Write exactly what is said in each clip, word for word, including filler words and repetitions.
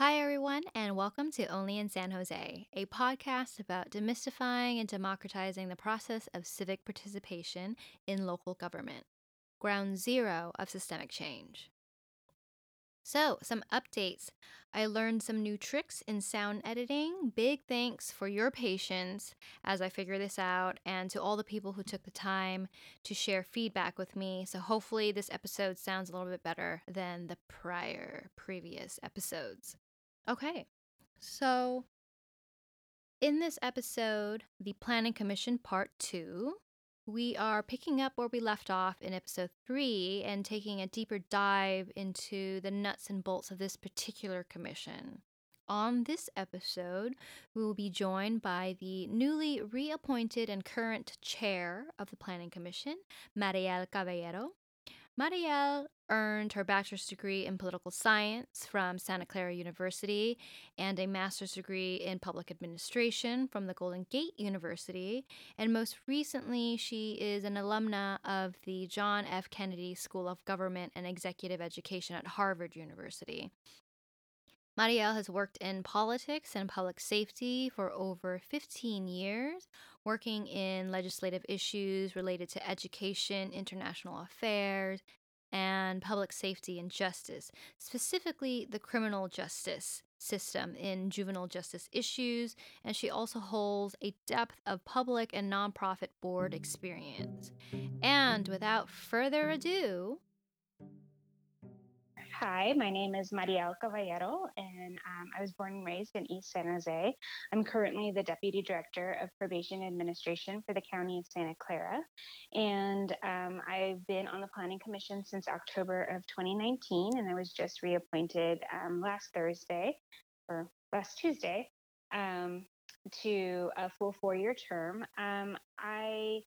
Hi, everyone, and welcome to Only in San Jose, a podcast about demystifying and democratizing the process of civic participation in local government, ground zero of systemic change. So, some updates. I learned some new tricks in sound editing. Big thanks for your patience as I figure this out and to all the people who took the time to share feedback with me. So hopefully this episode sounds a little bit better than the prior, previous episodes. Okay, so in this episode, the Planning Commission Part two, we are picking up where we left off in episode three and taking a deeper dive into the nuts and bolts of this particular commission. On this episode, we will be joined by the newly reappointed and current chair of the Planning Commission, Mariel Caballero. Marielle earned her bachelor's degree in political science from Santa Clara University and a master's degree in public administration from the Golden Gate University. And most recently, she is an alumna of the John F. Kennedy School of Government and Executive Education at Harvard University. Marielle has worked in politics and public safety for over fifteen years, working in legislative issues related to education, international affairs, and public safety and justice, specifically the criminal justice system in juvenile justice issues, and she also holds a depth of public and nonprofit board experience. And without further ado, hi, my name is Mariel Caballero, and um, I was born and raised in East San Jose. I'm currently the Deputy Director of Probation Administration for the County of Santa Clara, and um, I've been on the Planning Commission since October of twenty nineteen, and I was just reappointed um, last Thursday, or last Tuesday, um, to a full four-year term. Um, I...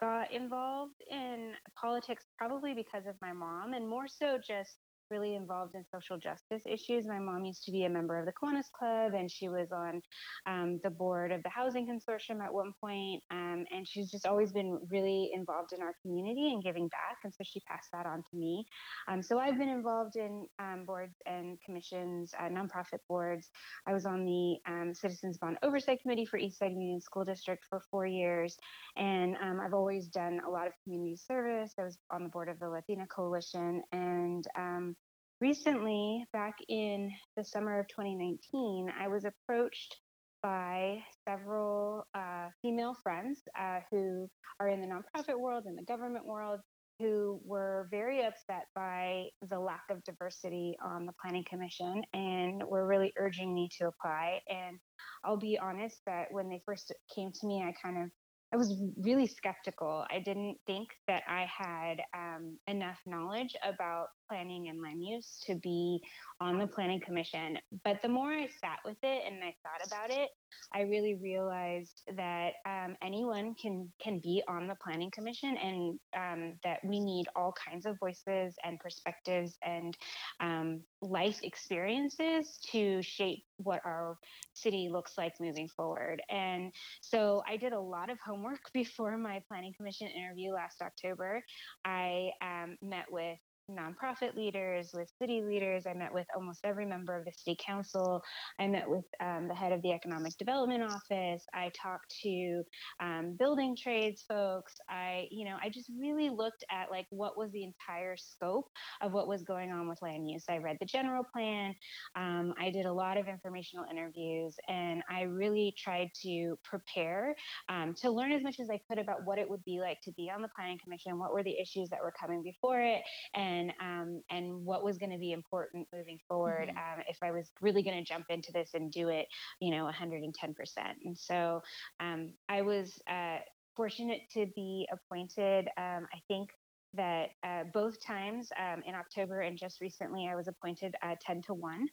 got involved in politics probably because of my mom, and more so just really involved in social justice issues. My mom used to be a member of the Kiwanis Club, and she was on um, the board of the Housing Consortium at one point, um, and she's just always been really involved in our community and giving back, and so she passed that on to me. Um, so I've been involved in um, boards and commissions, uh, nonprofit boards. I was on the um, Citizens' Bond Oversight Committee for Eastside Union School District for four years, and um, I've always done a lot of community service. I was on the board of the Latina Coalition, and um, recently, back in the summer of twenty nineteen, I was approached by several uh, female friends uh, who are in the nonprofit world and the government world, who were very upset by the lack of diversity on the Planning Commission and were really urging me to apply. And I'll be honest that when they first came to me, I kind of I was really skeptical. I didn't think that I had um, enough knowledge about planning and land use to be on the Planning Commission. But the more I sat with it and I thought about it, I really realized that um, anyone can, can be on the Planning Commission, and um, that we need all kinds of voices and perspectives and um, life experiences to shape what our city looks like moving forward. And so I did a lot of homework before my Planning Commission interview last October. I um, met with nonprofit leaders, with city leaders. I met with almost every member of the city council. I met with um, the head of the economic development office. I talked to um, building trades folks. I, you know, I just really looked at like what was the entire scope of what was going on with land use. I read the general plan. Um, I did a lot of informational interviews, and I really tried to prepare um, to learn as much as I could about what it would be like to be on the Planning Commission, what were the issues that were coming before it, and And, um, and what was going to be important moving forward, mm-hmm. um, if I was really going to jump into this and do it, you know, one hundred ten percent. And so um, I was uh, fortunate to be appointed. Um, I think that uh, both times um, in October and just recently, I was appointed uh, ten to one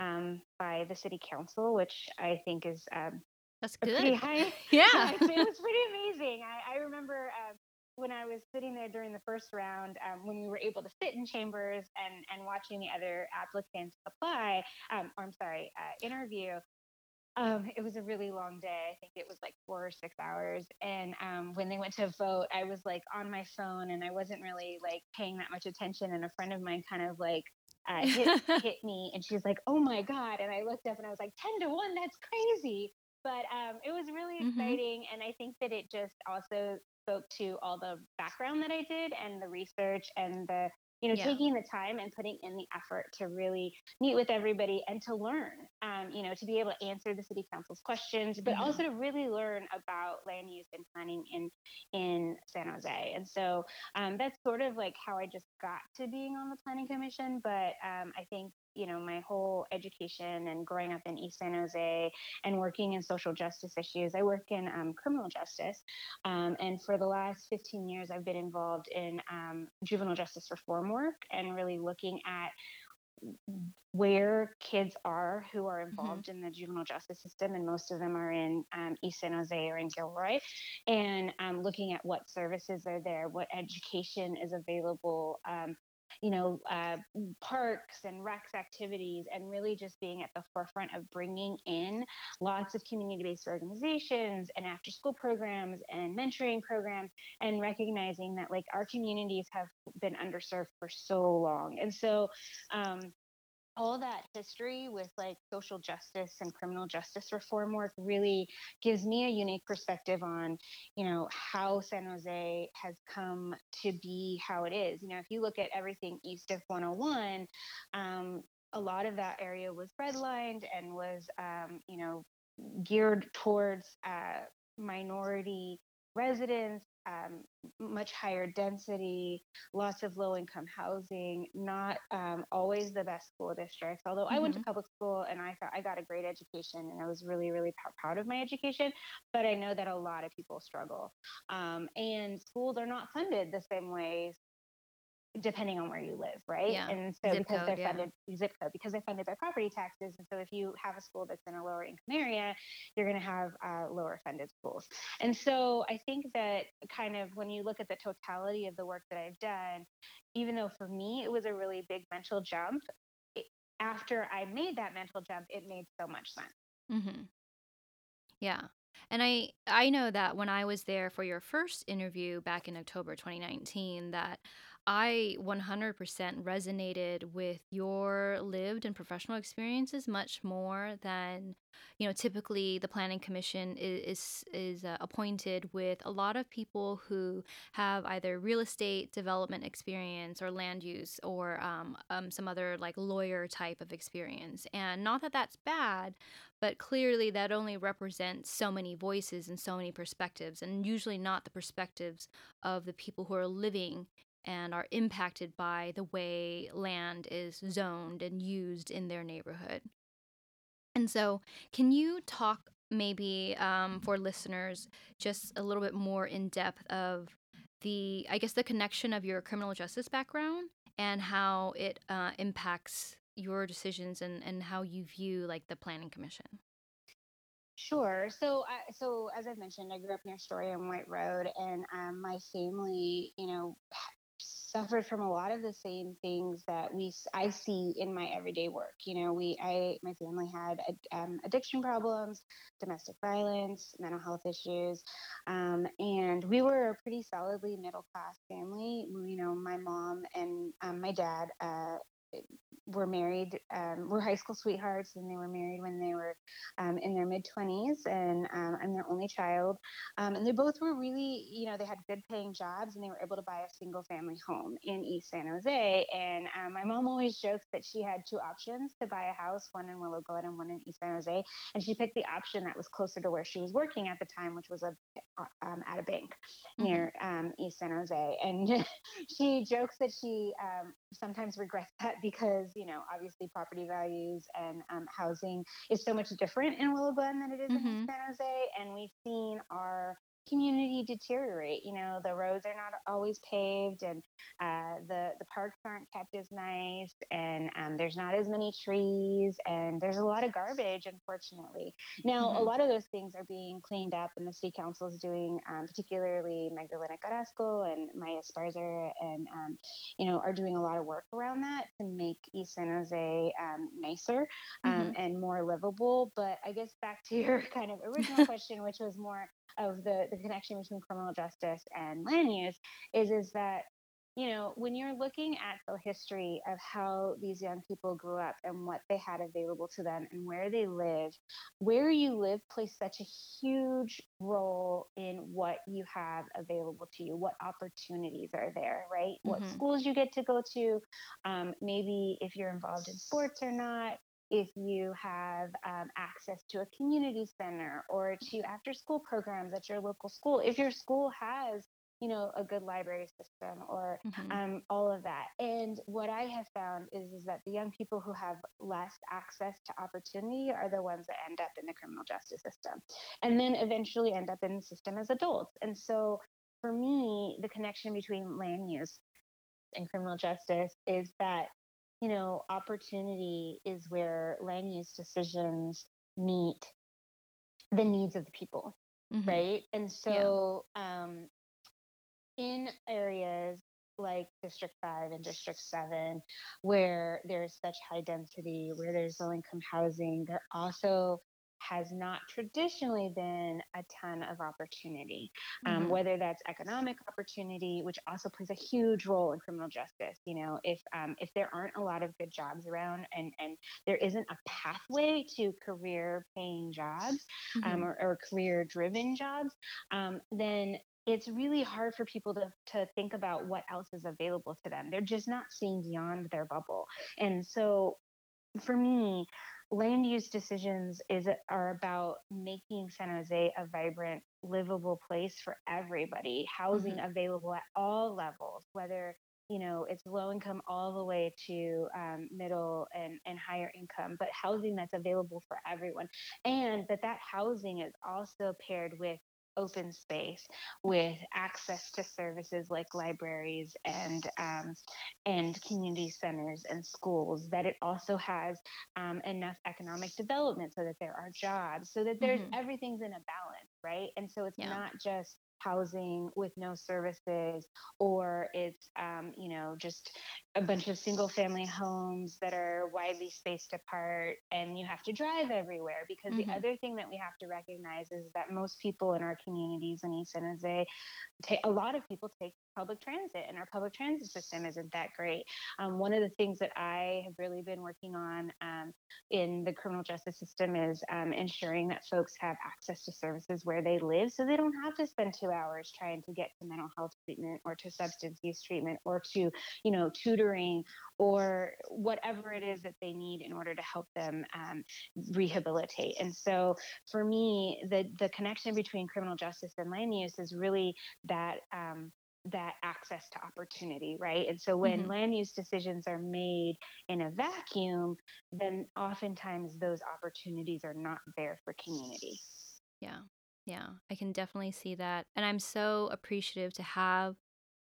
um, by the city council, which I think is um, that's good. Pretty high. Yeah. Yeah, it was pretty amazing. I, I remember. Um, When I was sitting there during the first round, um, when we were able to sit in chambers and, and watching the other applicants apply, um, or I'm sorry, uh, interview, um, it was a really long day. I think it was like four or six hours. And um, when they went to vote, I was like on my phone and I wasn't really like paying that much attention. And a friend of mine kind of like uh, hit, hit me. And she's like, oh my God. And I looked up and I was like, ten to one, that's crazy. But um, it was really exciting. Mm-hmm. And I think that it just also spoke to all the background that I did and the research and the, you know, yeah. taking the time and putting in the effort to really meet with everybody and to learn, um, you know, to be able to answer the city council's questions, but mm-hmm. also to really learn about land use and planning in in San Jose. And so um, that's sort of like how I just got to being on the planning commission. But um, I think, you know, my whole education and growing up in East San Jose and working in social justice issues, I work in um, criminal justice. Um, and for the last fifteen years, I've been involved in um, juvenile justice reform work and really looking at where kids are who are involved mm-hmm. in the juvenile justice system. And most of them are in um, East San Jose or in Gilroy. And um, looking at what services are there, what education is available, um, you know, uh, parks and recs activities, and really just being at the forefront of bringing in lots of community-based organizations and after-school programs and mentoring programs, and recognizing that, like, our communities have been underserved for so long. And so um, all that history with, like, social justice and criminal justice reform work really gives me a unique perspective on, you know, how San Jose has come to be how it is. You know, if you look at everything east of one oh one, um, a lot of that area was redlined and was, um, you know, geared towards uh, minority residents, um, much higher density, lots of low-income housing, not um, always the best school districts. Although mm-hmm. I went to public school and I thought I got a great education and I was really, really p- proud of my education, but I know that a lot of people struggle. Um, and schools are not funded the same ways depending on where you live, right? Yeah. And so zip because code, they're yeah. funded zip code, because they're funded by property taxes. And so if you have a school that's in a lower income area, you're going to have uh, lower funded schools. And so I think that kind of when you look at the totality of the work that I've done, even though for me it was a really big mental jump, it, after I made that mental jump, it made so much sense. Mm-hmm. Yeah. And I, I know that when I was there for your first interview back in October twenty nineteen, that I one hundred percent resonated with your lived and professional experiences much more than, you know, typically the planning commission is is, is uh, appointed with a lot of people who have either real estate development experience or land use or um, um, some other like lawyer type of experience. And not that that's bad, but clearly that only represents so many voices and so many perspectives, and usually not the perspectives of the people who are living and are impacted by the way land is zoned and used in their neighborhood. And so can you talk maybe um, for listeners just a little bit more in depth of the, I guess, the connection of your criminal justice background and how it uh, impacts your decisions and, and how you view like the planning commission? Sure. So, uh, so as I've mentioned, I grew up near Story and White Road, and um, my family, you know, suffered from a lot of the same things that we I see in my everyday work. You know, we I my family had um, addiction problems, domestic violence, mental health issues, um, and we were a pretty solidly middle class family. You know, my mom and um, my dad uh, were married, um, were high school sweethearts, and they were married when they were um, in their mid-twenties, and um, I'm their only child. Um, and they both were really, you know, they had good paying jobs, and they were able to buy a single family home in East San Jose. And um, my mom always jokes that she had two options to buy a house, one in Willow Glen and one in East San Jose. And she picked the option that was closer to where she was working at the time, which was a, um, at a bank near um, East San Jose. And she jokes that she um, sometimes regrets that because, you know, obviously property values and um, housing is so much different in Willow Glen than it is mm-hmm. in San Jose. And we've seen our community deteriorate. You know, the roads are not always paved, and uh, the, the parks aren't kept as nice, and um, there's not as many trees, and there's a lot of garbage, unfortunately. Now, mm-hmm. a lot of those things are being cleaned up, and the city council is doing, um, particularly Magdalena Carrasco and Maya Esparza, and, um, you know, are doing a lot of work around that to make East San Jose um, nicer um, mm-hmm. and more livable. But I guess back to your kind of original question, which was more of the, the connection between criminal justice and land use, is, is that you know, when you're looking at the history of how these young people grew up and what they had available to them and where they lived, where you live plays such a huge role in what you have available to you, what opportunities are there, right? Mm-hmm. What schools you get to go to, um, maybe if you're involved in sports or not, if you have um, access to a community center or to after-school programs at your local school, if your school has, you know, a good library system or mm-hmm. um, all of that. And what I have found is, is that the young people who have less access to opportunity are the ones that end up in the criminal justice system and then eventually end up in the system as adults. And so for me, the connection between land use and criminal justice is that, you know, opportunity is where land use decisions meet the needs of the people, mm-hmm. right? And so, yeah. um, in areas like District five and District seven, where there's such high density, where there's low-income housing, there also has not traditionally been a ton of opportunity, um, mm-hmm. whether that's economic opportunity, which also plays a huge role in criminal justice. You know, if um, if there aren't a lot of good jobs around and, and there isn't a pathway to career-paying jobs mm-hmm. um, or, or career-driven jobs, um, then it's really hard for people to, to think about what else is available to them. They're just not seeing beyond their bubble. And so for me, land use decisions is are about making San Jose a vibrant, livable place for everybody, housing mm-hmm. available at all levels, whether, you know, it's low income all the way to um, middle and, and higher income, but housing that's available for everyone. And that that housing is also paired with open space, with access to services like libraries and um, and community centers and schools, that it also has um, enough economic development so that there are jobs, so that there's mm-hmm. everything's in a balance, right? And so it's yeah. not just housing with no services, or it's, um, you know, just a bunch of single family homes that are widely spaced apart and you have to drive everywhere. Because mm-hmm. the other thing that we have to recognize is that most people in our communities in East San Jose, take, a lot of people take public transit, and our public transit system isn't that great. Um, one of the things that I have really been working on um, in the criminal justice system is um, ensuring that folks have access to services where they live, so they don't have to spend two hours trying to get to mental health treatment or to substance use treatment or to, you know, tutoring or whatever it is that they need in order to help them um, rehabilitate. And so for me, the, the connection between criminal justice and land use is really that um, that access to opportunity, right? And so when mm-hmm. land use decisions are made in a vacuum, then oftentimes those opportunities are not there for community. Yeah, yeah, I can definitely see that. And I'm so appreciative to have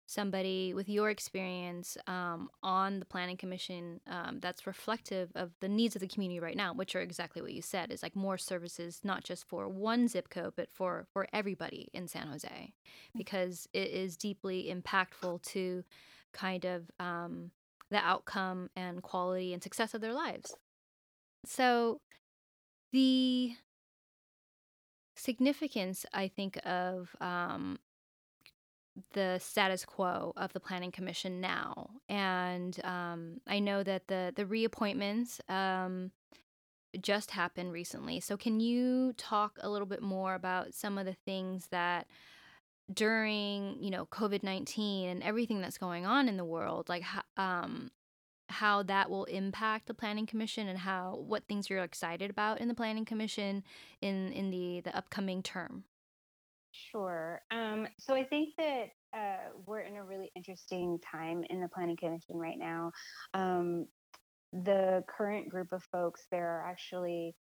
somebody with your experience um, on the Planning Commission um, that's reflective of the needs of the community right now, which are exactly what you said, is like more services, not just for one zip code, but for, for everybody in San Jose, because it is deeply impactful to kind of um, the outcome and quality and success of their lives. So the significance, I think, of um, the status quo of the Planning Commission now. And um, I know that the, the reappointments um, just happened recently. So can you talk a little bit more about some of the things that during, you know, COVID nineteen and everything that's going on in the world, like um, how that will impact the Planning Commission and how what things you're excited about in the Planning Commission in, in the, the upcoming term? Sure. Um, so I think that uh, we're in a really interesting time in the Planning Commission right now. Um, the current group of folks, there are actually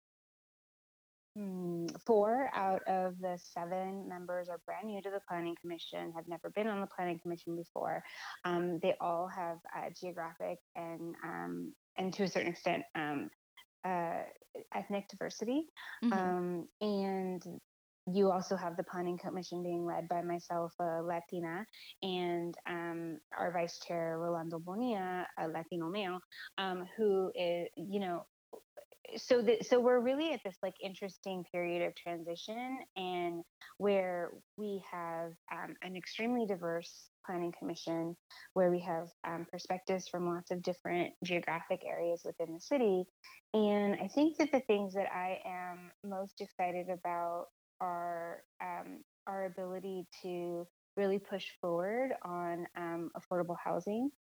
hmm, four out of the seven members are brand new to the Planning Commission, have never been on the Planning Commission before. Um, they all have uh, geographic and, um, and to a certain extent, um, uh, ethnic diversity. Mm-hmm. Um, and you also have the Planning Commission being led by myself, a Latina, and um, our vice chair, Rolando Bonilla, a Latino male, um, who is, you know, so the, so we're really at this like interesting period of transition, and where we have um, an extremely diverse planning commission, where we have um, perspectives from lots of different geographic areas within the city. And I think that the things that I am most excited about are um, our ability to really push forward on um, affordable housing,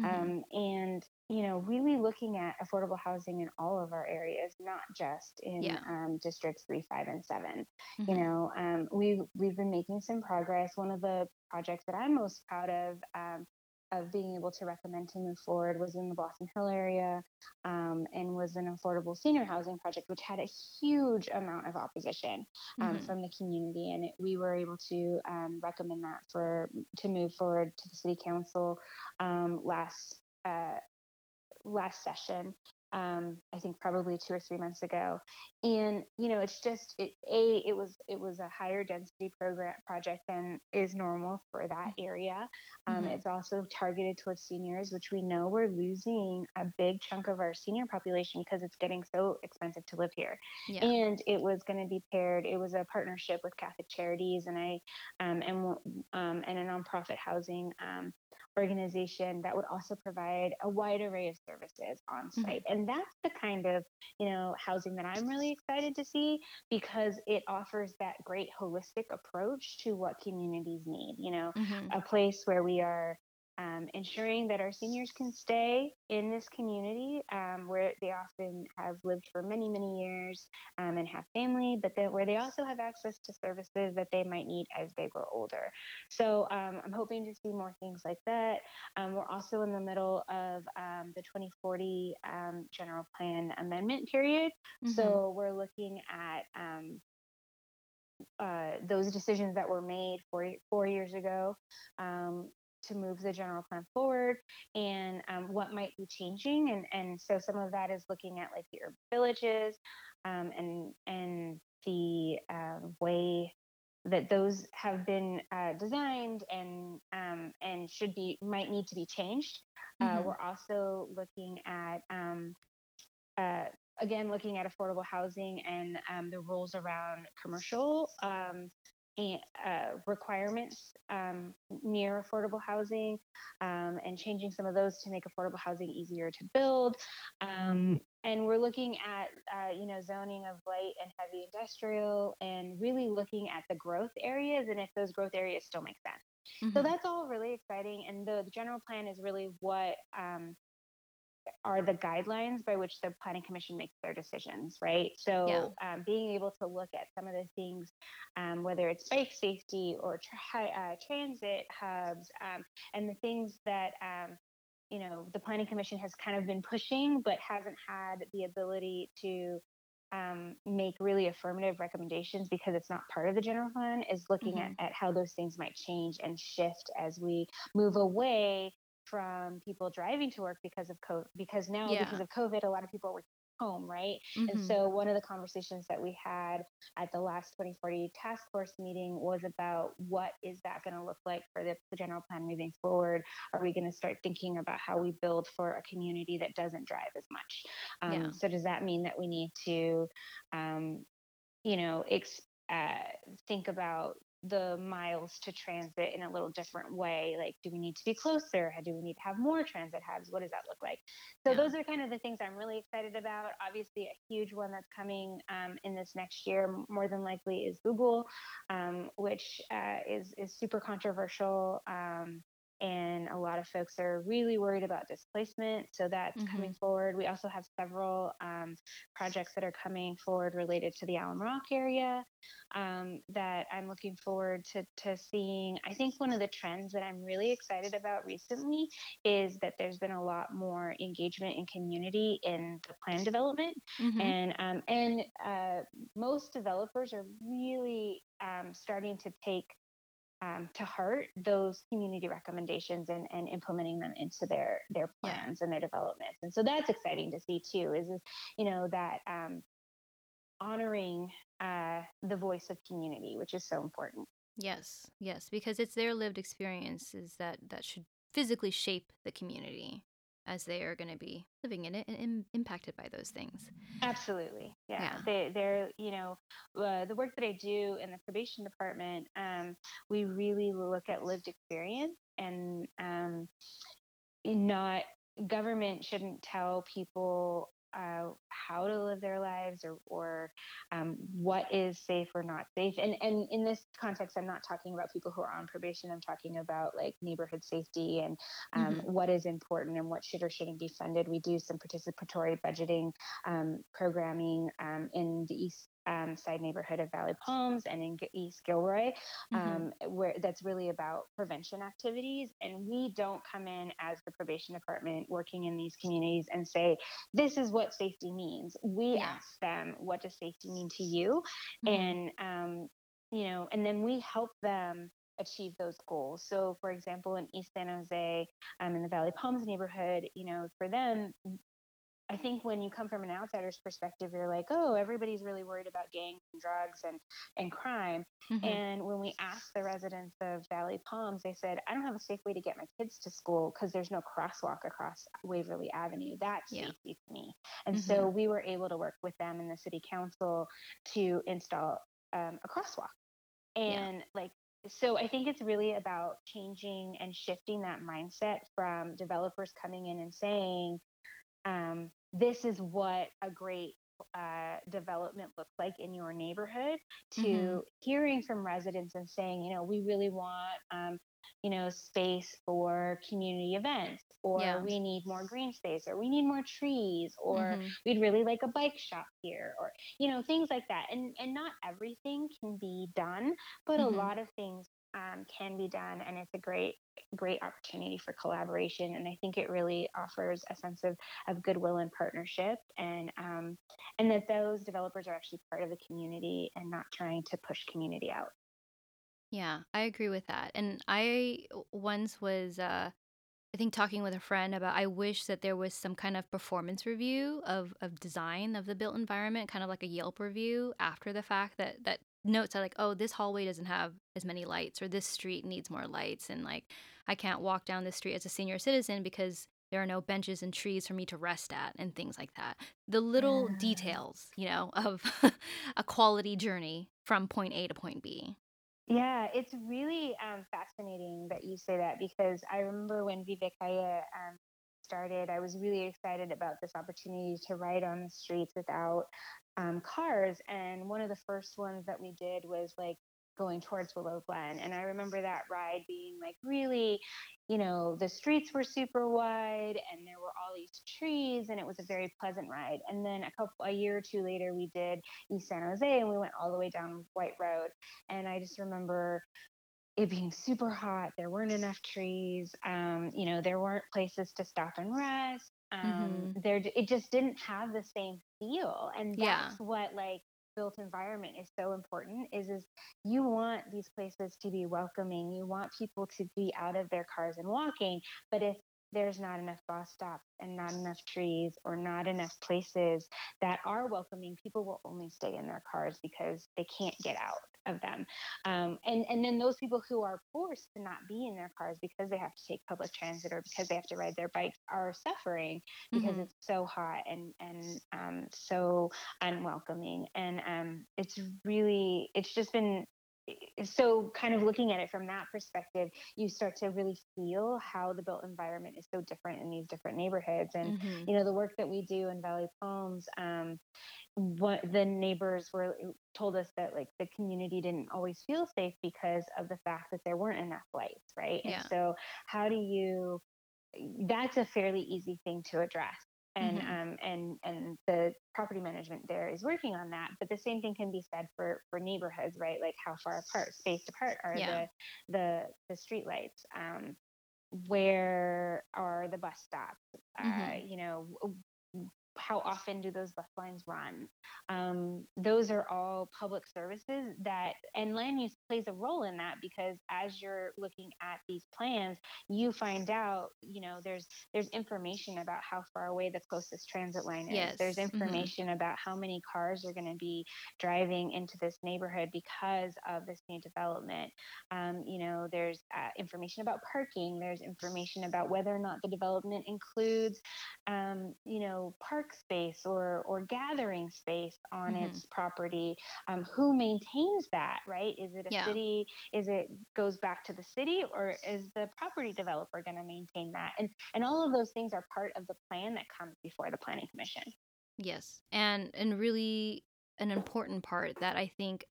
mm-hmm. um, and you know, really looking at affordable housing in all of our areas, not just in yeah. um, districts three, five, and seven. Mm-hmm. You know, um, we we've been making some progress. One of the projects that I'm most proud of, um, of being able to recommend to move forward, was in the Blossom Hill area, um, and was an affordable senior housing project, which had a huge amount of opposition um, mm-hmm. from the community. And it, we were able to um, recommend that for to move forward to the city council um, last uh, last session. Um, I think probably two or three months ago. And, you know, it's just, it, A, it was it was a higher density program project than is normal for that area. Um, mm-hmm. It's also targeted towards seniors, which we know we're losing a big chunk of our senior population because it's getting so expensive to live here. Yeah. And it was going to be paired, it was a partnership with Catholic Charities and I um, and, um, and a nonprofit housing um, organization that would also provide a wide array of services on site. Mm-hmm. And that's the kind of, you know, housing that I'm really excited to see, because it offers that great holistic approach to what communities need, you know, mm-hmm. a place where we are um, ensuring that our seniors can stay in this community um, where they often have lived for many, many years um, and have family, but then where they also have access to services that they might need as they grow older. So um, I'm hoping to see more things like that. Um, we're also in the middle of um, the twenty forty um, general plan amendment period. Mm-hmm. So we're looking at um, uh, those decisions that were made four, four years ago, um, to move the general plan forward, and um, what might be changing. And, and so some of that is looking at like the urban villages um, and, and the um, way that those have been uh, designed and, um, and should be, might need to be changed. Mm-hmm. Uh, we're also looking at, um, uh, again, looking at affordable housing and um, the rules around commercial um, And, uh, requirements um, near affordable housing, um, and changing some of those to make affordable housing easier to build. Um, and we're looking at, uh, you know, zoning of light and heavy industrial, and really looking at the growth areas and if those growth areas still make sense. Mm-hmm. So that's all really exciting. And the, the general plan is really what um, are the guidelines by which the Planning Commission makes their decisions, right? So yeah. um, being able to look at some of the things, um, whether it's bike safety or tri- uh, transit hubs, um, and the things that, um, you know, the Planning Commission has kind of been pushing but hasn't had the ability to um, make really affirmative recommendations because it's not part of the general plan, is looking mm-hmm. at, at how those things might change and shift as we move away from people driving to work because of COVID, because now yeah. because of COVID, a lot of people are working home, right? Mm-hmm. And so one of the conversations that we had at the last twenty forty task force meeting was about what is that going to look like for the, the general plan moving forward? Are we going to start thinking about how we build for a community that doesn't drive as much? Um, yeah. So does that mean that we need to, um, you know, ex- uh, think about the miles to transit in a little different way? Like, do we need to be closer? How do we need to have more transit hubs? What does that look like? So yeah. those are kind of the things I'm really excited about. Obviously, a huge one that's coming um, in this next year, more than likely, is Google, um, which uh, is, is super controversial. Um, and a lot of folks are really worried about displacement. So that's mm-hmm. coming forward. We also have several um, projects that are coming forward related to the Alum Rock area um, that I'm looking forward to, to seeing. I think one of the trends that I'm really excited about recently is that there's been a lot more engagement in community in the plan development. Mm-hmm. And, um, and uh, most developers are really um, starting to take Um, to heart those community recommendations and, and implementing them into their their plans yeah. and their developments. And so that's exciting to see too, is, is you know, that um, honoring uh, the voice of community, which is so important. Yes, yes, because it's their lived experiences that, that should physically shape the community. as they are going to be living in it and im- impacted by those things. Absolutely. Yeah. yeah. They, they're, you know, uh, the work that I do in the probation department, um, we really look at lived experience, and um, not government shouldn't tell people uh, how to live their lives, or, or um, what is safe or not safe. And, and in this context, I'm not talking about people who are on probation. I'm talking about like neighborhood safety and um, mm-hmm. what is important and what should or shouldn't be funded. We do some participatory budgeting um, programming um, in the East um, Side neighborhood of Valley Palms and in East Gilroy, um, mm-hmm. where that's really about prevention activities. And we don't come in as the probation department working in these communities and say, this is what safety means. We yeah. ask them, what does safety mean to you? Mm-hmm. And, um, you know, and then we help them achieve those goals. So for example, in East San Jose, um, in the Valley Palms neighborhood, you know, for them, I think when you come from an outsider's perspective, you're like, oh, everybody's really worried about gangs and drugs and, and crime. Mm-hmm. And when we asked the residents of Valley Palms, they said, I don't have a safe way to get my kids to school because there's no crosswalk across Waverly Avenue. That's yeah. safety to me. And mm-hmm. so we were able to work with them in the city council to install um, a crosswalk. And yeah. like, so I think it's really about changing and shifting that mindset from developers coming in and saying, um, this is what a great uh, development looks like in your neighborhood, to mm-hmm. hearing from residents and saying, you know, we really want, um, you know, space for community events, or yeah. we need more green space, or we need more trees, or mm-hmm. we'd really like a bike shop here, or, you know, things like that. And, and not everything can be done, but mm-hmm. a lot of things Um, can be done, and it's a great, great opportunity for collaboration. And I think it really offers a sense of, of goodwill and partnership, and um, and that those developers are actually part of the community and not trying to push community out. Yeah, I agree with that. And I once was, uh, I think, talking with a friend about, I wish that there was some kind of performance review of of design of the built environment, kind of like a Yelp review after the fact, that that. Notes are like, oh, this hallway doesn't have as many lights, or this street needs more lights, and like I can't walk down this street as a senior citizen because there are no benches and trees for me to rest at, and things like that. The little yeah. details, you know, of a quality journey from point A to point B. Yeah, it's really um, fascinating that you say that, because I remember when Vivekaya um, started, I was really excited about this opportunity to ride on the streets without Um, cars, and one of the first ones that we did was like going towards Willow Glen, and I remember that ride being like really, you know, the streets were super wide, and there were all these trees, and it was a very pleasant ride. And then a couple, a year or two later, we did East San Jose, and we went all the way down White Road, and I just remember it being super hot. There weren't enough trees, um, you know, there weren't places to stop and rest. Um, mm-hmm. there, it just didn't have the same feel. And that's yeah. what like built environment is so important is, is you want these places to be welcoming. You want people to be out of their cars and walking, but if there's not enough bus stops and not enough trees or not enough places that are welcoming, people will only stay in their cars because they can't get out of them. Um, and, and then those people who are forced to not be in their cars because they have to take public transit or because they have to ride their bikes are suffering because mm-hmm. it's so hot and, and um, so unwelcoming. And um, it's really, it's just been, so kind of looking at it from that perspective, you start to really feel how the built environment is so different in these different neighborhoods. And, mm-hmm. you know, the work that we do in Valley Palms, um, what the neighbors were told us that like the community didn't always feel safe because of the fact that there weren't enough lights. Right. Yeah. And so how do you, that's a fairly easy thing to address. And mm-hmm. um and and the property management there is working on that, but the same thing can be said for for neighborhoods, right? Like how far apart, spaced apart, are yeah. the the the streetlights? Um, where are the bus stops? Mm-hmm. Uh, you know, how often do those bus lines run? Um, those are all public services that, and land use plays a role in that, because as you're looking at these plans, you find out, you know, there's there's information about how far away the closest transit line is. Yes. There's information mm-hmm. about how many cars are going to be driving into this neighborhood because of this new development. Um, you know, there's uh, information about parking. There's information about whether or not the development includes, um, you know, parking space or or gathering space on mm-hmm. its property. Um, who maintains that, right? Is it a yeah. city? Is it goes back to the city, or is the property developer going to maintain that? And and all of those things are part of the plan that comes before the Planning Commission. Yes, and and really an important part that I think,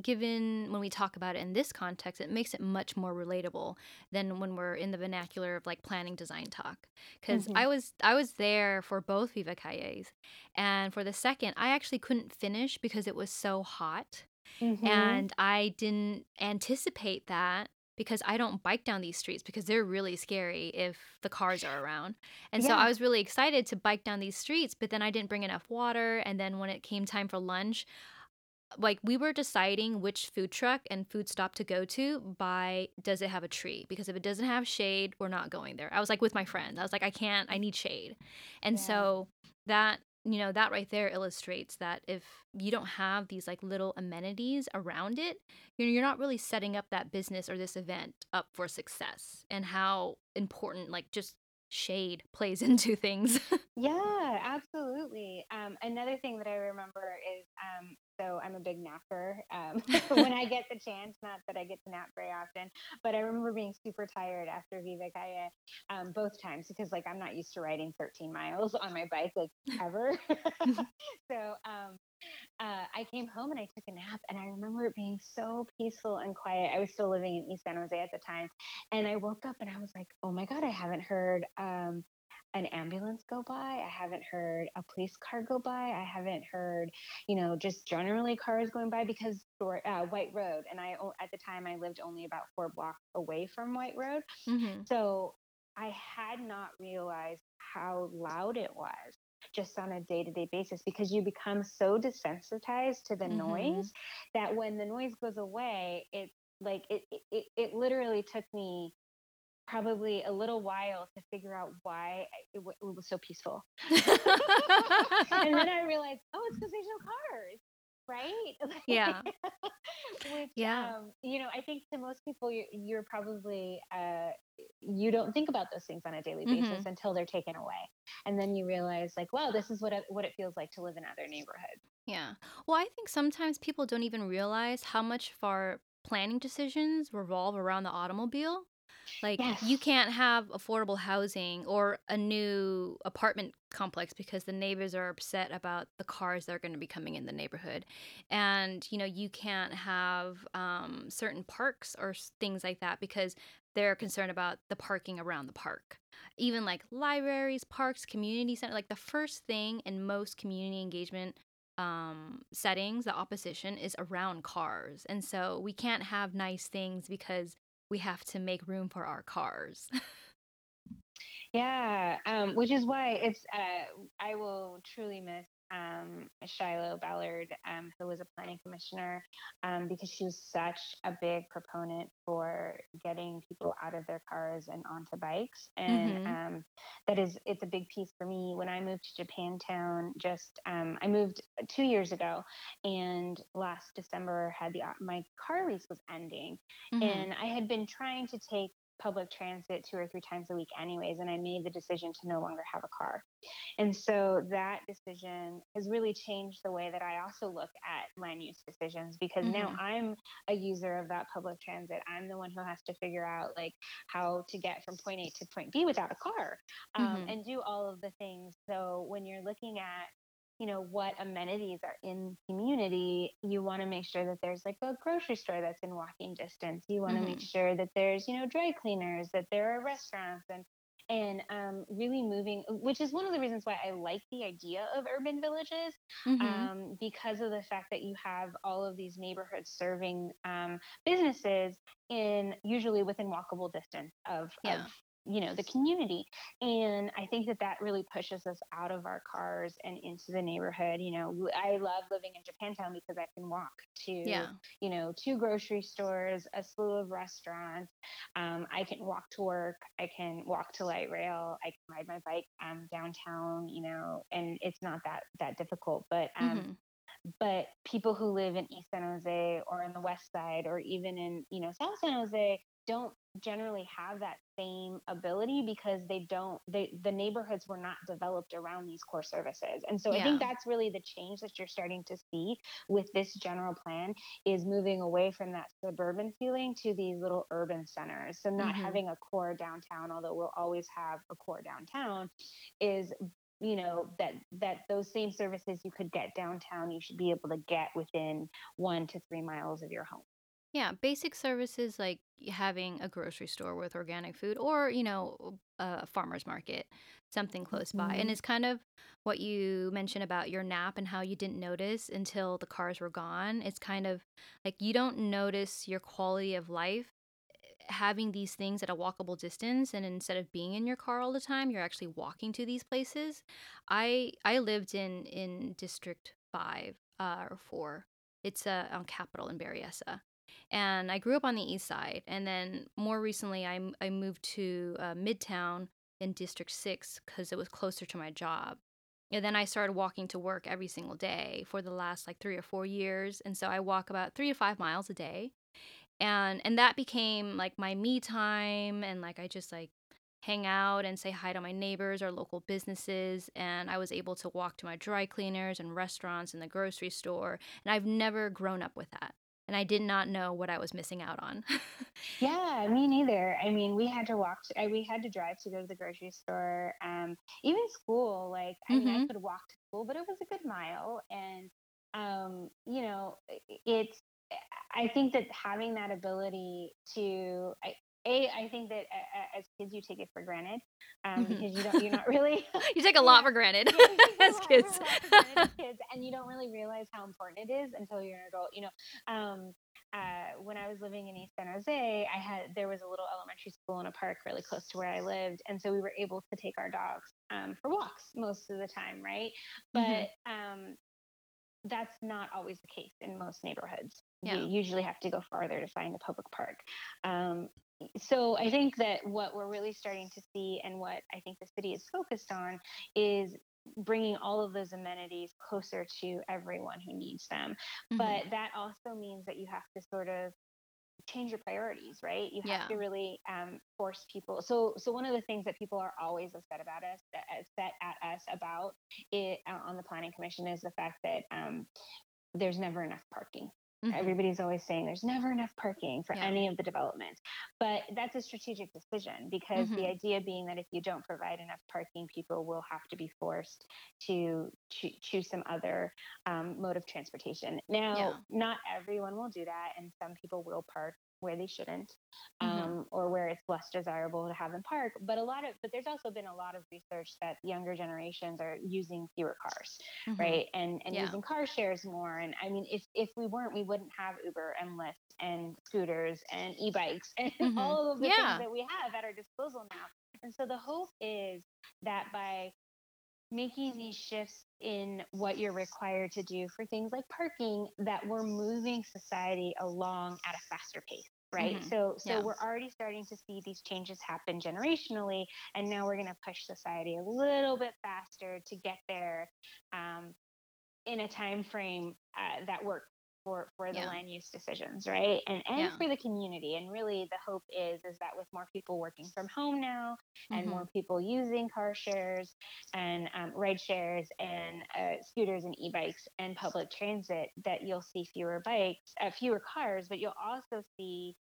given when we talk about it in this context, it makes it much more relatable than when we're in the vernacular of like planning design talk. Because mm-hmm. I was I was there for both Vivekayas, and for the second, I actually couldn't finish because it was so hot, mm-hmm. and I didn't anticipate that. Because I don't bike down these streets because they're really scary if the cars are around. And yeah. so I was really excited to bike down these streets, but then I didn't bring enough water. And then when it came time for lunch, like we were deciding which food truck and food stop to go to by, does it have a tree? Because if it doesn't have shade, we're not going there. I was like with my friends. I was like, I can't, I need shade. And yeah. so that, you know, that right there illustrates that if you don't have these like little amenities around it, you know, you're not really setting up that business or this event up for success, and how important like just shade plays into things. Yeah, absolutely. Um, another thing that I remember is, um, so I'm a big napper um, when I get the chance, not that I get to nap very often, but I remember being super tired after Vivekaya um, both times, because like I'm not used to riding thirteen miles on my bike like ever. So um, uh, I came home and I took a nap, and I remember it being so peaceful and quiet. I was still living in East San Jose at the time, and I woke up and I was like, oh my God, I haven't heard um, an ambulance go by. I haven't heard a police car go by. I haven't heard, you know, just generally cars going by, because uh, White Road. And I, at the time I lived only about four blocks away from White Road. Mm-hmm. So I had not realized how loud it was just on a day-to-day basis, because you become so desensitized to the mm-hmm. noise that when the noise goes away, it's like, it, it, it literally took me probably a little while to figure out why it, w- it was so peaceful. And then I realized, oh, it's because there's no cars, right? Yeah. Which, yeah. Um, you know, I think to most people, you're, you're probably, uh, you don't think about those things on a daily basis mm-hmm. until they're taken away. And then you realize like, wow, this is what it, what it feels like to live in other neighborhoods. Yeah. Well, I think sometimes people don't even realize how much of our planning decisions revolve around the automobile. Like yes. you can't have affordable housing or a new apartment complex because the neighbors are upset about the cars that are going to be coming in the neighborhood. And, you know, you can't have um, certain parks or things like that because they're concerned about the parking around the park. Even like libraries, parks, community center, like the first thing in most community engagement um settings, the opposition is around cars. And so we can't have nice things because we have to make room for our cars. yeah, um, which is why it's. Uh, I will truly miss um, Shiloh Ballard, um, who was a planning commissioner, um, because she was such a big proponent for getting people out of their cars and onto bikes. And mm-hmm. um, that is, it's a big piece for me. When I moved to Japantown, just, um, I moved two years ago, and last December had the, my car lease was ending mm-hmm. and I had been trying to take public transit two or three times a week anyways, and I made the decision to no longer have a car. And so that decision has really changed the way that I also look at land use decisions, because mm-hmm. now I'm a user of that public transit. I'm the one who has to figure out like how to get from point A to point B without a car um, mm-hmm. and do all of the things. So when you're looking at, you know, what amenities are in community, you want to make sure that there's like a grocery store that's in walking distance. You want to mm-hmm. make sure that there's, you know, dry cleaners, that there are restaurants, and and um, really moving, which is one of the reasons why I like the idea of urban villages, mm-hmm. um, because of the fact that you have all of these neighborhoods serving um, businesses in usually within walkable distance of, yeah. of you know, the community. And I think that that really pushes us out of our cars and into the neighborhood. You know, I love living in Japantown because I can walk to, yeah. you know, two grocery stores, a slew of restaurants. Um, I can walk to work. I can walk to light rail. I can ride my bike um, downtown, you know, and it's not that, that difficult, but, um, mm-hmm. But people who live in East San Jose or in the West Side or even in, you know, South San Jose don't generally have that same ability because they don't, they, the neighborhoods were not developed around these core services. And so yeah. I think that's really the change that you're starting to see with this general plan is moving away from that suburban feeling to these little urban centers. So not mm-hmm. having a core downtown, although we'll always have a core downtown, is you know, that, that those same services you could get downtown, you should be able to get within one to three miles of your home. Yeah, basic services like having a grocery store with organic food or, you know, a farmer's market, something close by. Mm-hmm. And it's kind of what you mentioned about your nap and how you didn't notice until the cars were gone. It's kind of like you don't notice your quality of life having these things at a walkable distance, and instead of being in your car all the time, you're actually walking to these places. I I lived in in District five uh, or four. It's uh, on Capitol in Berryessa, and I grew up on the East Side. And then more recently, I I moved to uh, Midtown in District six because it was closer to my job. And then I started walking to work every single day for the last like three or four years, and so I walk about three to five miles a day. And and that became like my me time, and like I just like hang out and say hi to my neighbors or local businesses, and I was able to walk to my dry cleaners and restaurants and the grocery store, and I've never grown up with that, and I did not know what I was missing out on. Yeah, me neither. I mean, we had to walk, to, we had to drive to go to the grocery store, um, even school, like I, mm-hmm. mean, I could walk to school, but it was a good mile, and um, you know, it's, I think that having that ability to, I, A, I think that uh, as kids, you take it for granted um, mm-hmm. because you don't, you're not really. You take a lot for granted yeah, as kids. Granted kids. And you don't really realize how important it is until you're an adult, you know. Um, Uh, when I was living in East San Jose, I had there was a little elementary school in a park really close to where I lived, and so we were able to take our dogs um, for walks most of the time, right? But mm-hmm. um, that's not always the case in most neighborhoods. Yeah. You usually have to go farther to find a public park. Um, so I think that what we're really starting to see, and what I think the city is focused on, is bringing all of those amenities closer to everyone who needs them. Mm-hmm. But that also means that you have to sort of change your priorities, right? You have yeah. to really um, force people. So, so one of the things that people are always upset about us, upset at us about it uh, on the Planning Commission is the fact that um, there's never enough parking. Mm-hmm. Everybody's always saying there's never enough parking for yeah. any of the developments, but that's a strategic decision because mm-hmm. the idea being that if you don't provide enough parking, people will have to be forced to cho- choose some other um, mode of transportation. Now, yeah. not everyone will do that, and some people will park where they shouldn't, um, mm-hmm. or where it's less desirable to have them park. But a lot of, but there's also been a lot of research that younger generations are using fewer cars, mm-hmm. right? And and yeah. using car shares more. And I mean, if if we weren't, we wouldn't have Uber and Lyft and scooters and e-bikes and mm-hmm. all of the yeah. things that we have at our disposal now. And so the hope is that by making these shifts in what you're required to do for things like parking, that we're moving society along at a faster pace, right? Mm-hmm. So so yeah. we're already starting to see these changes happen generationally, and now we're going to push society a little bit faster to get there um, in a time frame uh, that works for, for the yeah. land use decisions, right? And and yeah. for the community. And really the hope is, is that with more people working from home now, and mm-hmm. more people using car shares and um, ride shares and uh, scooters and e-bikes and public transit, that you'll see fewer bikes, uh, fewer cars, but you'll also see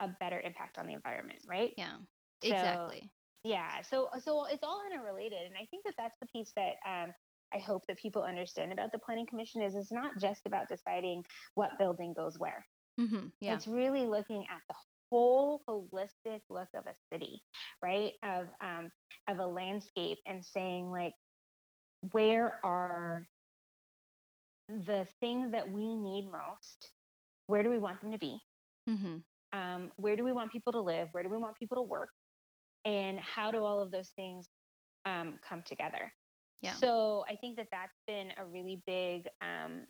a better impact on the environment, right? Yeah, so, exactly. Yeah, so so it's all interrelated. And I think that that's the piece that um, I hope that people understand about the Planning Commission is it's not just about deciding what building goes where. Mm-hmm, yeah. It's really looking at the whole holistic look of a city, right? Of um, of a landscape, and saying like, where are the things that we need most? Where do we want them to be? Mm-hmm. Um, where do we want people to live? Where do we want people to work? and how do all of those things um, come together? Yeah. So I think that that's been a really big, um,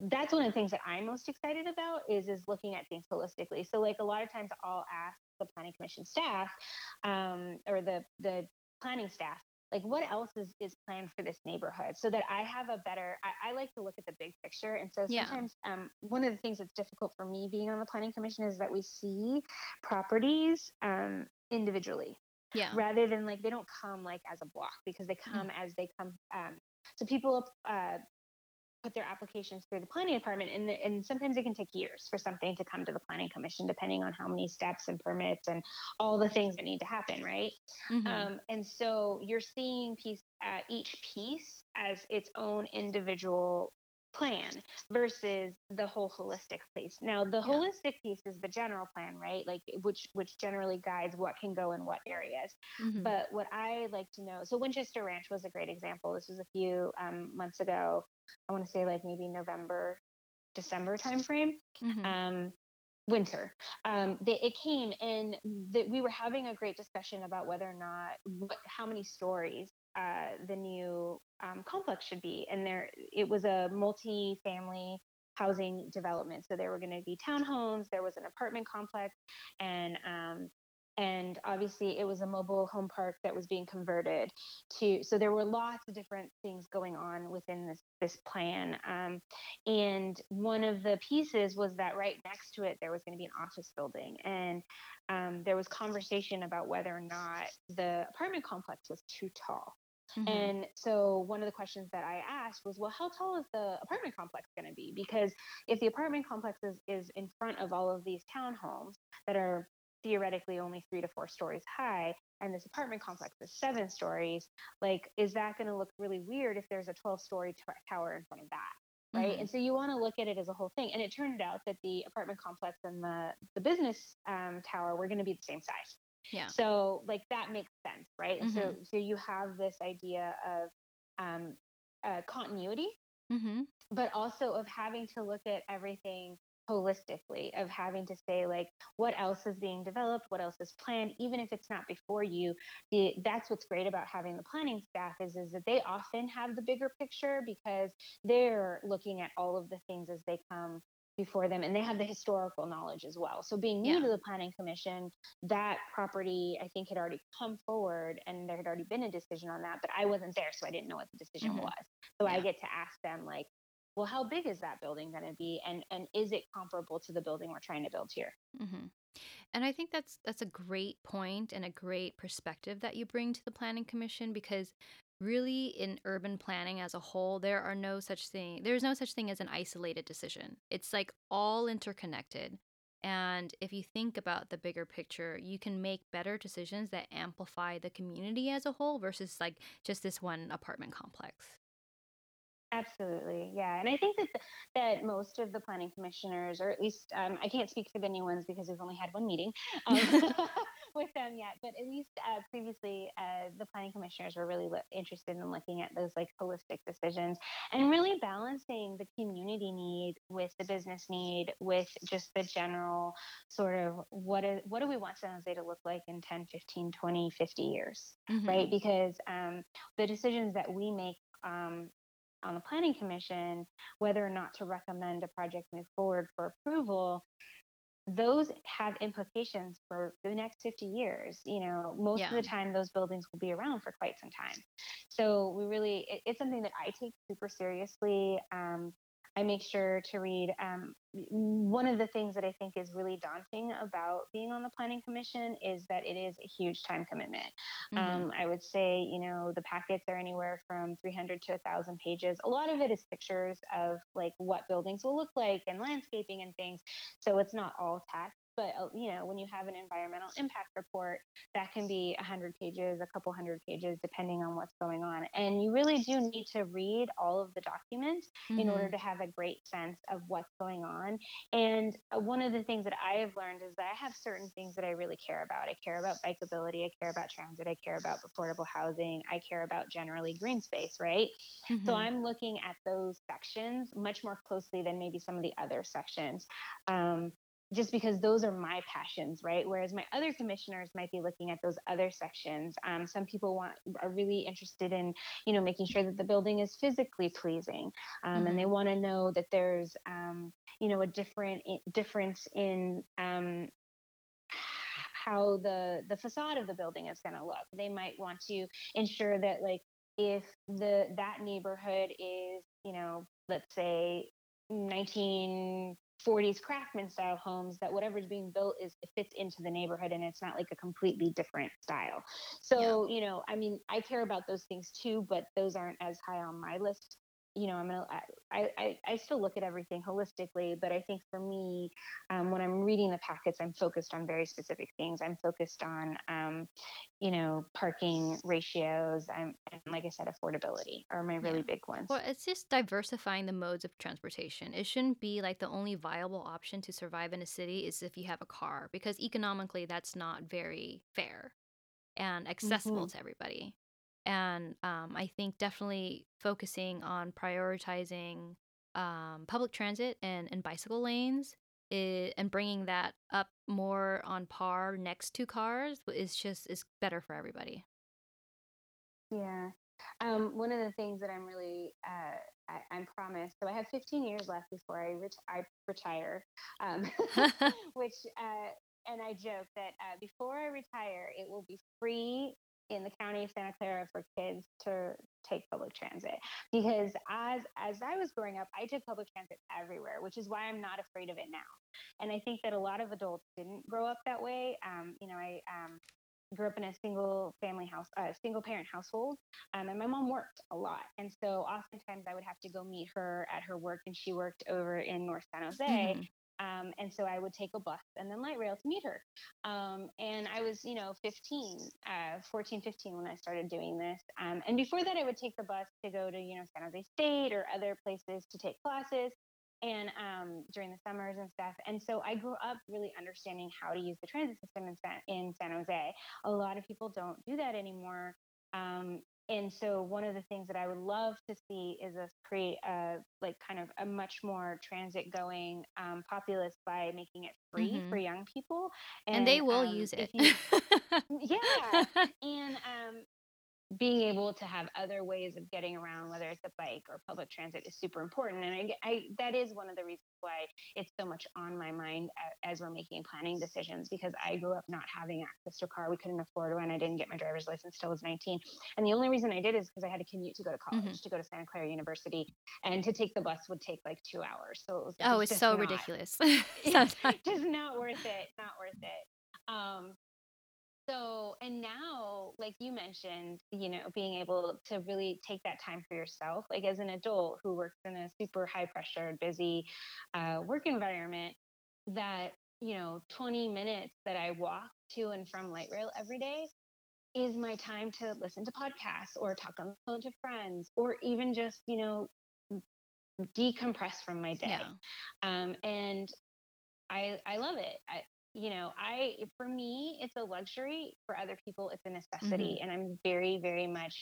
that's one of the things that I'm most excited about is, is looking at things holistically. So like a lot of times I'll ask the Planning Commission staff um, or the, the planning staff, like what else is, is planned for this neighborhood so that I have a better, I, I like to look at the big picture. And so sometimes yeah. um, one of the things that's difficult for me being on the Planning Commission is that we see properties um, individually yeah. rather than like, they don't come like as a block because they come mm-hmm. as they come. Um, so people uh, put their applications through the planning department and, the, and sometimes it can take years for something to come to the Planning Commission, depending on how many steps and permits and all the things that need to happen. Right. Mm-hmm. Um, and so you're seeing piece, uh, each piece as its own individual plan versus the whole holistic piece. Now the yeah. holistic piece is the general plan, right? Like which, which generally guides what can go in what areas. Mm-hmm. But what I like to know, so Winchester Ranch was a great example. This was a few um, months ago. I want to say like maybe November, December timeframe, mm-hmm. um, winter. Um, they, it came and the, we were having a great discussion about whether or not, what, how many stories uh, the new um, complex should be. And there, it was a multi-family housing development. So there were going to be townhomes, there was an apartment complex, and um, and obviously it was a mobile home park that was being converted to, so there were lots of different things going on within this, this plan. Um, and one of the pieces was that right next to it, there was going to be an office building. And um, there was conversation about whether or not the apartment complex was too tall. Mm-hmm. And so one of the questions that I asked was, well, how tall is the apartment complex going to be? Because if the apartment complex is, is in front of all of these townhomes that are theoretically only three to four stories high, and this apartment complex is seven stories, like, is that going to look really weird if there's a twelve-story t- tower in front of that, right? Mm-hmm. And so you want to look at it as a whole thing. And it turned out that the apartment complex and the, the business um, tower were going to be the same size. Yeah. So, like, that makes sense, right? Mm-hmm. So, so you have this idea of um, uh, continuity, mm-hmm. but also of having to look at everything holistically, of having to say like what else is being developed, what else is planned, even if it's not before you. The, that's what's great about having the planning staff is is that they often have the bigger picture because they're looking at all of the things as they come before them, and they have the historical knowledge as well. So being new yeah. to the Planning Commission, that property I think had already come forward and there had already been a decision on that, but I wasn't there, so I didn't know what the decision mm-hmm. was. So yeah. I get to ask them like, well, how big is that building going to be? And and is it comparable to the building we're trying to build here? Mm-hmm. And I think that's that's a great point and a great perspective that you bring to the Planning Commission, because really in urban planning as a whole, there are no such thing. There's no such thing as an isolated decision. It's like all interconnected. And if you think about the bigger picture, you can make better decisions that amplify the community as a whole versus like just this one apartment complex. Absolutely. Yeah. And I think that th- that most of the planning commissioners, or at least um, I can't speak for the new ones because we've only had one meeting um, with them yet, but at least uh, previously uh, the planning commissioners were really lo- interested in looking at those like holistic decisions and really balancing the community need with the business need, with just the general sort of what is, what do we want San Jose to look like in ten, fifteen, twenty, fifty years, mm-hmm. right? Because um, the decisions that we make um, on the Planning Commission, whether or not to recommend a project move forward for approval, those have implications for the next fifty years. You know, most yeah. of the time those buildings will be around for quite some time. So we really, it, it's something that I take super seriously. Um, I make sure to read. Um, one of the things that I think is really daunting about being on the Planning Commission is that it is a huge time commitment. Mm-hmm. Um, I would say, you know, the packets are anywhere from three hundred to one thousand pages. A lot of it is pictures of like what buildings will look like and landscaping and things. So it's not all text. But, you know, when you have an environmental impact report, that can be one hundred pages, a couple hundred pages, depending on what's going on. And you really do need to read all of the documents mm-hmm. in order to have a great sense of what's going on. And one of the things that I have learned is that I have certain things that I really care about. I care about bikeability. I care about transit. I care about affordable housing. I care about generally green space, right? Mm-hmm. So I'm looking at those sections much more closely than maybe some of the other sections. Um, just because those are my passions, right? Whereas my other commissioners might be looking at those other sections. Um, some people want are really interested in, you know, making sure that the building is physically pleasing, um, mm-hmm. and they want to know that there's, um, you know, a different difference in um, how the the facade of the building is going to look. They might want to ensure that, like, if the that neighborhood is, you know, let's say nineteen forties craftsman style homes, that whatever's being built is it fits into the neighborhood and it's not like a completely different style. So, yeah. you know, I mean, I care about those things too, but those aren't as high on my list. You know, I'm gonna, I, I, I still look at everything holistically, but I think for me, um, when I'm reading the packets, I'm focused on very specific things. I'm focused on, um, you know, parking ratios. I'm, and like I said, affordability are my really yeah. big ones. Well, it's just diversifying the modes of transportation. It shouldn't be like the only viable option to survive in a city is if you have a car, because economically that's not very fair and accessible mm-hmm. to everybody. And um, I think definitely focusing on prioritizing um, public transit and, and bicycle lanes is, and bringing that up more on par next to cars is just is better for everybody. Yeah. Um, one of the things that I'm really uh, I, I'm promised. So I have fifteen years left before I, ret- I retire, um, which uh, and I joke that uh, before I retire, it will be free in the County of Santa Clara for kids to take public transit, because as as I was growing up, I took public transit everywhere, which is why I'm not afraid of it now. And I think that a lot of adults didn't grow up that way. Um, you know, I um, grew up in a single family house, a uh, single parent household, um, and my mom worked a lot. And so oftentimes I would have to go meet her at her work, and she worked over in North San Jose. Mm-hmm. Um, and so I would take a bus and then light rail to meet her. Um, and I was, you know, fifteen, fourteen, fifteen when I started doing this. Um, and before that, I would take the bus to go to, you know, San Jose State or other places to take classes and um, during the summers and stuff. And so I grew up really understanding how to use the transit system in San, in San Jose. A lot of people don't do that anymore. Um, And so one of the things that I would love to see is us create a, like, kind of a much more transit going um, populace by making it free mm-hmm. for young people. And, and they will um, use it. You, yeah. And um, being able to have other ways of getting around, whether it's a bike or public transit, is super important. And I, I, that is one of the reasons why it's so much on my mind as we're making planning decisions, because I grew up not having access to a car. We couldn't afford one. I didn't get my driver's license till I was nineteen. And the only reason I did is because I had to commute to go to college, mm-hmm. to go to Santa Clara University, and to take the bus would take like two hours. So it was, oh, it's so not, ridiculous. It's just not worth it. Not worth it. Um, So, and now, like you mentioned, you know, being able to really take that time for yourself, like as an adult who works in a super high pressure, busy uh, work environment, that, you know, twenty minutes that I walk to and from light rail every day is my time to listen to podcasts or talk on the phone to friends, or even just, you know, decompress from my day. Yeah. Um, and I, I love it. I, You know, I, for me, it's a luxury. For other people, it's a necessity. Mm-hmm. And I'm very, very much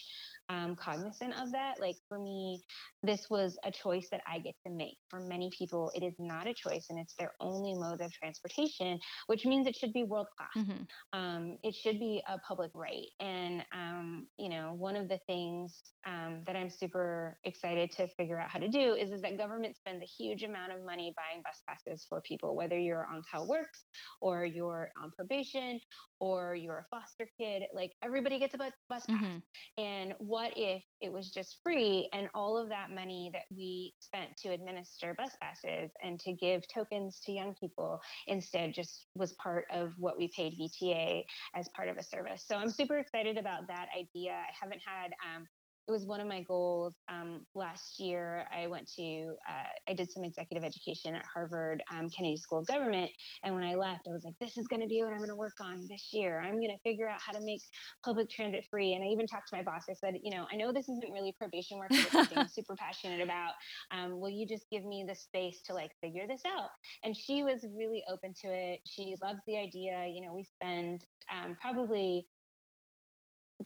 um, cognizant of that. Like, for me, this was a choice that I get to make. For many people, it is not a choice, and it's their only mode of transportation, which means it should be world-class. Mm-hmm. Um, it should be a public right. And, um, you know, one of the things um, that I'm super excited to figure out how to do is, is that government spends a huge amount of money buying bus passes for people, whether you're on CalWORKs, or you're on probation, or you're a foster kid. Like, everybody gets a bus pass. Mm-hmm. And what if it was just free, and all of that money that we spent to administer bus passes and to give tokens to young people instead just was part of what we paid V T A as part of a service? So I'm super excited about that idea. I haven't had, um, it was one of my goals. Um, last year, I went to, uh, I did some executive education at Harvard um, Kennedy School of Government. And when I left, I was like, this is going to be what I'm going to work on this year. I'm going to figure out how to make public transit free. And I even talked to my boss. I said, you know, I know this isn't really probation work, but it's something I'm super passionate about. Um, will you just give me the space to, like, figure this out? And she was really open to it. She loves the idea. You know, we spend um, probably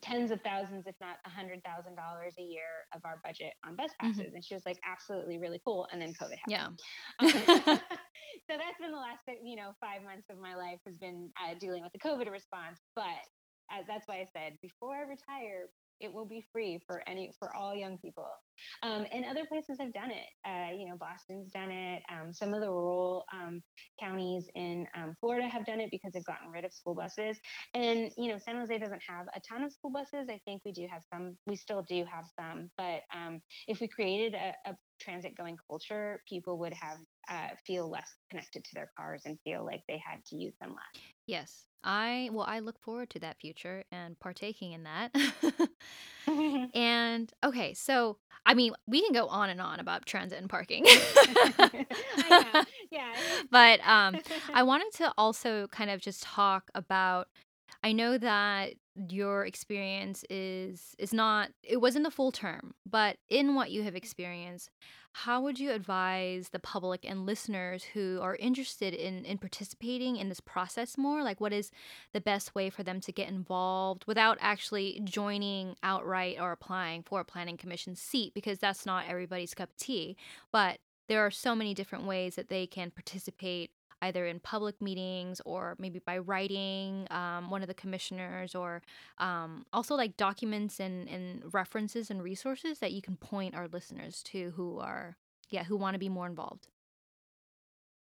tens of thousands, if not one hundred thousand dollars a year of our budget on bus passes. Mm-hmm. And she was like, absolutely, really cool. And then COVID happened. Yeah. Um, so that's been the last, you know, five months of my life has been uh, dealing with the COVID response. But uh, that's why I said, before I retire, it will be free for any, for all young people. Um, and other places have done it. Uh, you know, Boston's done it. Um, some of the rural um, counties in um, Florida have done it because they've gotten rid of school buses. And, you know, San Jose doesn't have a ton of school buses. I think we do have some, we still do have some, but um, if we created a, a transit going culture, people would have, uh, feel less connected to their cars and feel like they had to use them less. Yes. I, well, I look forward to that future and partaking in that. And okay, so I mean, we can go on and on about transit and parking. I know. Yeah. But um, I wanted to also kind of just talk about, I know that your experience is is not, it wasn't the full term, but in what you have experienced, how would you advise the public and listeners who are interested in, in participating in this process more? Like, what is the best way for them to get involved without actually joining outright or applying for a planning commission seat? Because that's not everybody's cup of tea, but there are so many different ways that they can participate, either in public meetings or maybe by writing um, one of the commissioners, or um, also like documents and, and references and resources that you can point our listeners to who are, yeah, who want to be more involved.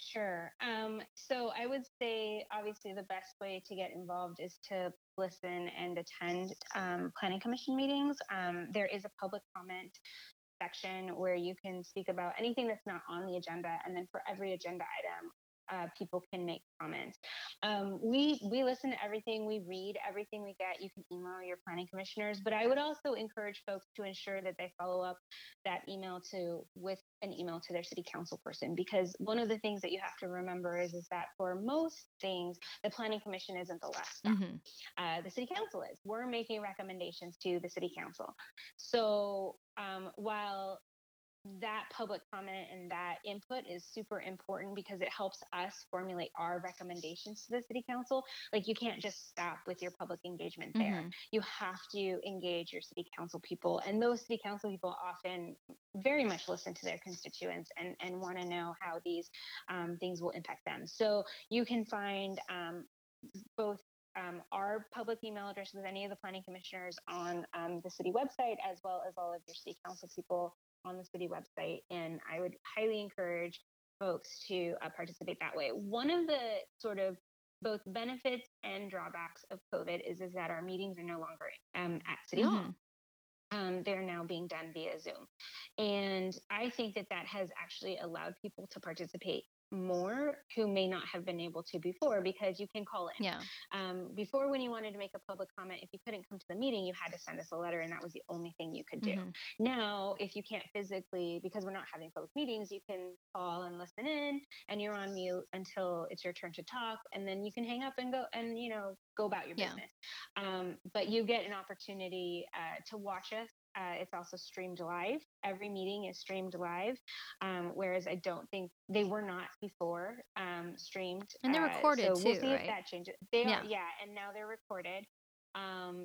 Sure. Um, so I would say, obviously, the best way to get involved is to listen and attend um, planning commission meetings. Um, there is a public comment section where you can speak about anything that's not on the agenda. And then for every agenda item, Uh, people can make comments. Um, we we listen to everything, we read everything we get. You can email your planning commissioners, but I would also encourage folks to ensure that they follow up that email to with an email to their city council person, because one of the things that you have to remember is, is that for most things, the planning commission isn't the last step. Mm-hmm. Uh, the city council is. We're making recommendations to the city council. So um, while that public comment and that input is super important, because it helps us formulate our recommendations to the city council. Like, you can't just stop with your public engagement there. Mm-hmm. You have to engage your city council people, and those city council people often very much listen to their constituents and, and want to know how these um, things will impact them. So you can find um, both Um, our public email addresses with any of the planning commissioners on um, the city website, as well as all of your city council people on the city website. And I would highly encourage folks to uh, participate that way. One of the sort of both benefits and drawbacks of COVID is, is that our meetings are no longer um, at City Hall. Mm-hmm. Um, they're now being done via Zoom. And I think that that has actually allowed people to participate more who may not have been able to before, because you can call in. Yeah. Um, before, when you wanted to make a public comment, if you couldn't come to the meeting, you had to send us a letter, and that was the only thing you could do. Mm-hmm. Now, if you can't physically, because we're not having public meetings, you can call and listen in, and you're on mute until it's your turn to talk, and then you can hang up and go and, you know, go about your business. Yeah. Um, but you get an opportunity uh, to watch us. Uh, it's also streamed live. Every meeting is streamed live, um, whereas I don't think they were not before um, streamed. And they're recorded uh, so too, we'll see right? if that changes. They yeah. are, yeah, and now they're recorded. Um,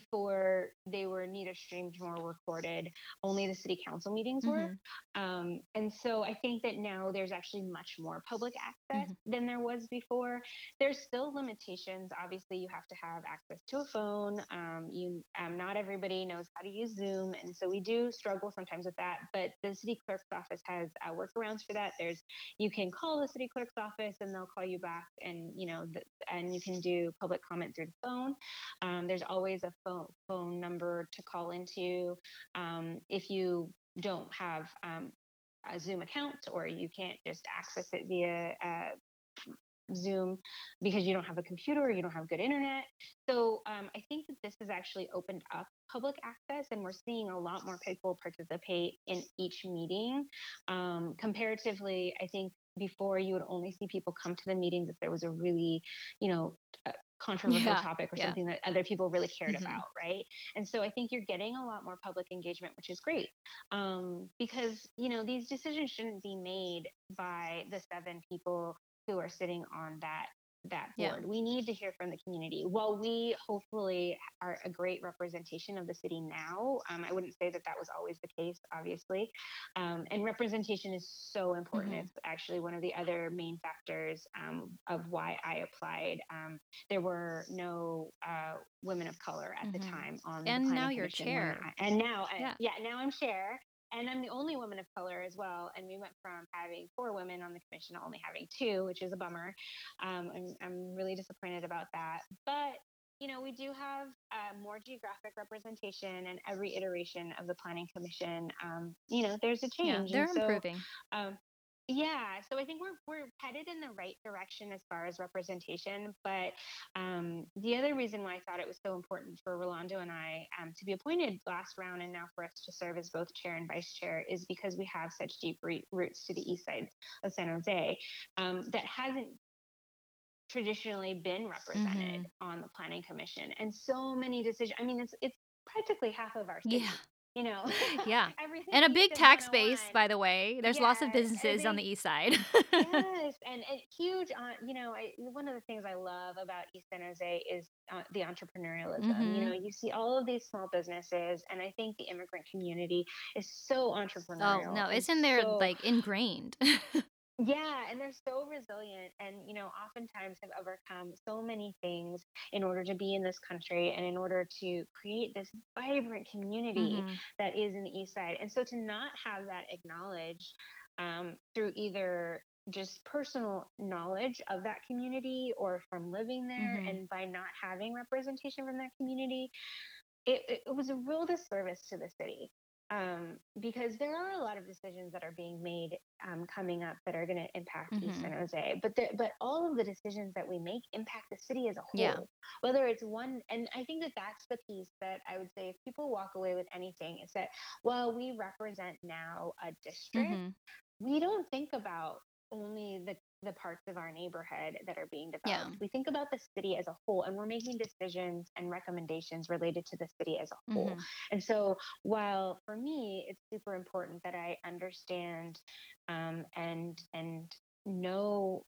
before they were neither streamed nor recorded. Only the city council meetings were. Mm-hmm. Um, and so I think that now there's actually much more public access mm-hmm. than there was before. There's still limitations. Obviously, you have to have access to a phone. Um, you, um, not everybody knows how to use Zoom. And so we do struggle sometimes with that, but the city clerk's office has uh, workarounds for that. There's, you can call the city clerk's office and they'll call you back, and, you know, th- and you can do public comment through the phone. Um, there's always a phone phone number to call into um, if you don't have um, a Zoom account, or you can't just access it via uh, Zoom because you don't have a computer or you don't have good internet. So um, I think that this has actually opened up public access, and we're seeing a lot more people participate in each meeting. Um, comparatively, I think before you would only see people come to the meetings if there was a really, you know, a, controversial yeah, topic or yeah. something that other people really cared mm-hmm. about, right? And so I think you're getting a lot more public engagement, which is great, um, because, you know, these decisions shouldn't be made by the seven people who are sitting on that that board. Yeah. We need to hear from the community. While we hopefully are a great representation of the city now, um, I wouldn't say that that was always the case, obviously. Um, and representation is so important. Mm-hmm. It's actually one of the other main factors um, of why I applied. Um, there were no uh, women of color at mm-hmm. the time on and the planning commission. And now you're chair. I, and now, yeah. I, yeah, now I'm chair. And I'm the only woman of color as well. And we went from having four women on the commission to only having two, which is a bummer. Um, I'm, I'm really disappointed about that. But, you know, we do have uh, more geographic representation, and every iteration of the Planning Commission, um, you know, there's a change. Yeah, they're so, improving. Um, Yeah, so I think we're we're headed in the right direction as far as representation. But um, the other reason why I thought it was so important for Rolando and I um, to be appointed last round, and now for us to serve as both chair and vice chair, is because we have such deep re- roots to the east side of San Jose um, that hasn't traditionally been represented mm-hmm. on the Planning Commission. And so many decisions. I mean, it's it's practically half of our city. Yeah. You know, yeah, and a big tax base, by the way. There's yes, lots of businesses they, on the east side. Yes, and, and huge. Uh, you know, I, one of the things I love about East San Jose is uh, the entrepreneurialism. Mm-hmm. You know, you see all of these small businesses, and I think the immigrant community is so entrepreneurial. Oh no, it's in there so, like ingrained. Yeah, and they're so resilient, and you know, oftentimes have overcome so many things in order to be in this country and in order to create this vibrant community mm-hmm. that is in the East Side. And so, to not have that acknowledged um, through either just personal knowledge of that community or from living there, mm-hmm. and by not having representation from that community, it, it was a real disservice to the city. Um, because there are a lot of decisions that are being made um, coming up that are going to impact mm-hmm. East San Jose, but the, but all of the decisions that we make impact the city as a whole, yeah. whether it's one. And I think that that's the piece that I would say, if people walk away with anything, is that while we represent now a district, mm-hmm. we don't think about only the the parts of our neighborhood that are being developed. Yeah. We think about the city as a whole, and we're making decisions and recommendations related to the city as a whole. Mm-hmm. And so while for me, it's super important that I understand um, and, and know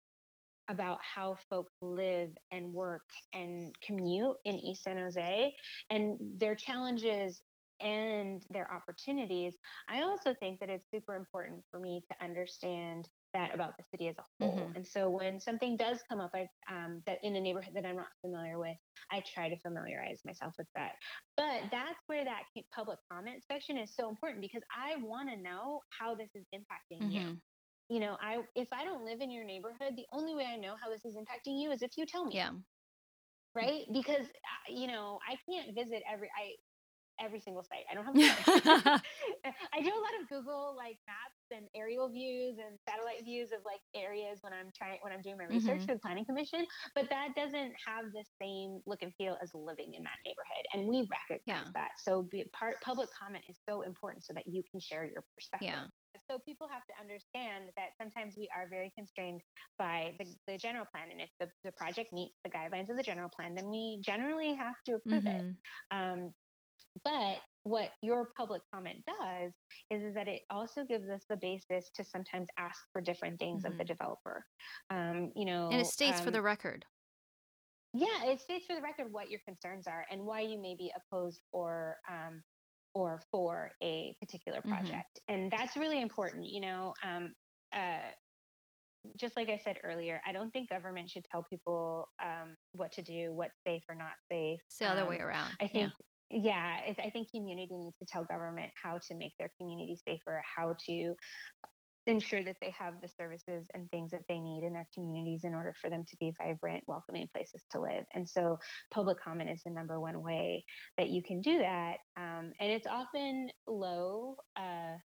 about how folks live and work and commute in East San Jose and their challenges and their opportunities, I also think that it's super important for me to understand that about the city as a whole. Mm-hmm. And so when something does come up I, um, that in a neighborhood that I'm not familiar with, I try to familiarize myself with that. But that's where that public comment section is so important, because I want to know how this is impacting mm-hmm. you. You know, I if I don't live in your neighborhood, the only way I know how this is impacting you is if you tell me. Yeah. Right? Because, you know, I can't visit every... I. every single site. I don't have time. I do a lot of Google like maps and aerial views and satellite views of like areas when I'm trying, when I'm doing my research mm-hmm. for the Planning Commission, but that doesn't have the same look and feel as living in that neighborhood. And we recognize yeah. that. So be part public comment is so important so that you can share your perspective. Yeah. So people have to understand that sometimes we are very constrained by the, the general plan. And if the, the project meets the guidelines of the general plan, then we generally have to approve mm-hmm. it. Um, But what your public comment does is, is that it also gives us the basis to sometimes ask for different things mm-hmm. of the developer, um, you know. And it states um, for the record. Yeah, it states for the record what your concerns are and why you may be opposed or um, or for a particular project. Mm-hmm. And that's really important, you know. Um, uh, just like I said earlier, I don't think government should tell people um, what to do, what's safe or not safe. It's the other um, way around. I think. Yeah. Yeah, it's, I think community needs to tell government how to make their community safer, how to ensure that they have the services and things that they need in their communities in order for them to be vibrant, welcoming places to live. And so public comment is the number one way that you can do that. Um, and it's often low. Uh,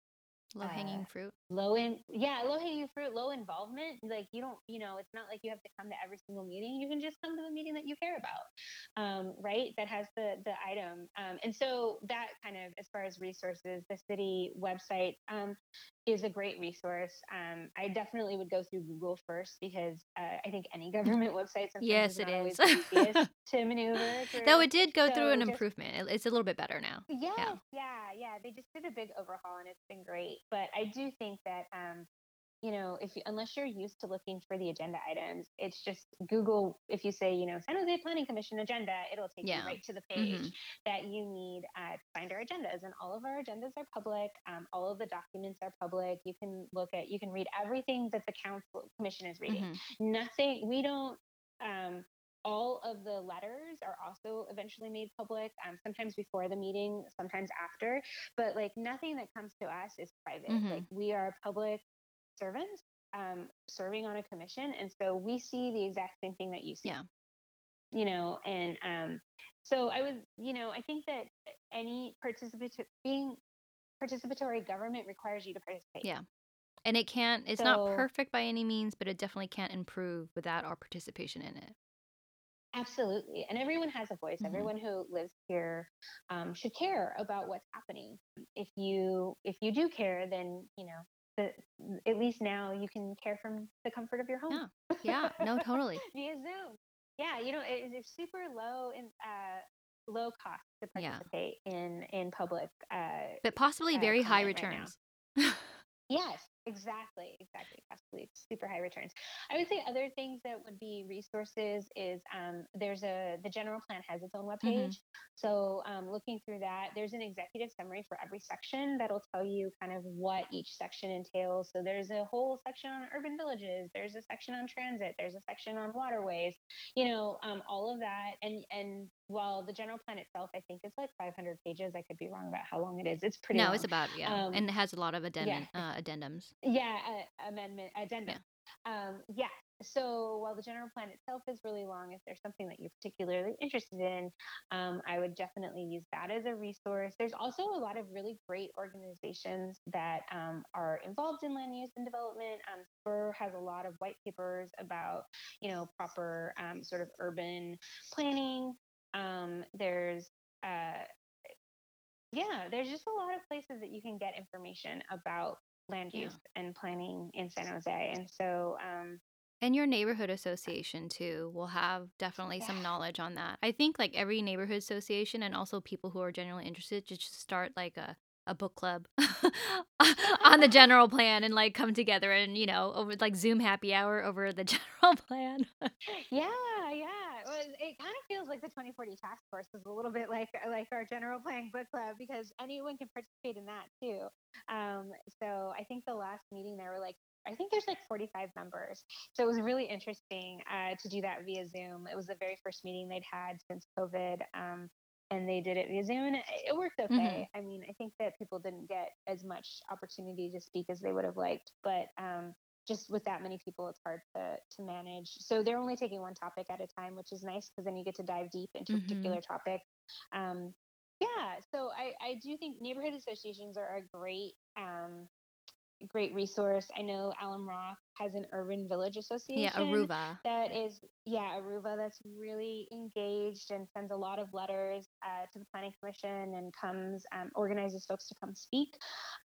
Low hanging uh, fruit. Low in, yeah, low hanging fruit, low involvement. Like you don't, you know, it's not like you have to come to every single meeting. You can just come to the meeting that you care about, um, right? That has the the item. Um, and so that kind of, as far as resources, the city website um, is a great resource. Um, I definitely would go through Google first, because uh, I think any government website sometimes yes, is not it always is. the easiest to maneuver through. Though it did go so through an just, improvement. It's a little bit better now. Yes, yeah, yeah, yeah. They just did a big overhaul, and it's been great. But I do think that um, you know, if you, unless you're used to looking for the agenda items, it's just Google. If you say, you know, San Jose Planning Commission agenda, it'll take yeah. you right to the page mm-hmm. that you need uh, to find our agendas. And all of our agendas are public. Um, all of the documents are public. You can look at, you can read everything that the council commission is reading. Mm-hmm. Nothing, we don't, um, all of the letters are also eventually made public, um, sometimes before the meeting, sometimes after, but like nothing that comes to us is private. Mm-hmm. Like we are public servants um, serving on a commission. And so we see the exact same thing that you see, yeah. you know? And um, so I was, you know, I think that any participatory being participatory government requires you to participate. Yeah. And it can't, it's so, not perfect by any means, but it definitely can't improve without our participation in it. Absolutely. And everyone has a voice. Mm-hmm. Everyone who lives here um, should care about what's happening. If you, if you do care, then, you know, the, at least now you can care from the comfort of your home. Yeah. Yeah. No, totally. Via Zoom. Yeah. You know, it, it's super low in, uh, low cost to participate yeah. in, in public, uh, but possibly uh, very high returns. Right. Yes. Exactly, exactly, absolutely. Super high returns. I would say other things that would be resources is um, there's a, the general plan has its own webpage. Mm-hmm. So um, looking through that, there's an executive summary for every section that'll tell you kind of what each section entails. So there's a whole section on urban villages, there's a section on transit, there's a section on waterways, you know, um, all of that. And, and while the general plan itself, I think is like five hundred pages. I could be wrong about how long it is. It's pretty No, long. It's about, yeah. Um, and it has a lot of addendum, yeah. uh, addendums. Yeah, uh, amendment, addendum. Yeah. Um, yeah. So while the general plan itself is really long, if there's something that you're particularly interested in, um, I would definitely use that as a resource. There's also a lot of really great organizations that um, are involved in land use and development. Um, S P U R has a lot of white papers about, you know, proper um, sort of urban planning. Um, there's, uh, yeah, there's just a lot of places that you can get information about land use yeah. and planning in San Jose. And so, um, and your neighborhood association too will have definitely yeah. some knowledge on that. I think like every neighborhood association and also people who are generally interested should just start like a, a book club on the general plan and like come together and, you know, over like Zoom happy hour over the general plan. yeah. Yeah. It kind of feels like the twenty forty task force is a little bit like like our general plan book club because anyone can participate in that too. Um, so I think the last meeting there were like, I think there's like forty-five members. So it was really interesting uh, to do that via Zoom. It was the very first meeting they'd had since COVID. Um, and they did it via Zoom and it, it worked okay. Mm-hmm. I mean, I think that people didn't get as much opportunity to speak as they would have liked, but um, just with that many people, it's hard to, to manage. So they're only taking one topic at a time, which is nice because then you get to dive deep into mm-hmm. a particular topic. Um, yeah, so I, I do think neighborhood associations are a great um, great resource. I know Alum Roth has an urban village association. Yeah, Aruvba. That is, yeah, Aruvba that's really engaged and sends a lot of letters uh, to the Planning Commission and comes, um, organizes folks to come speak.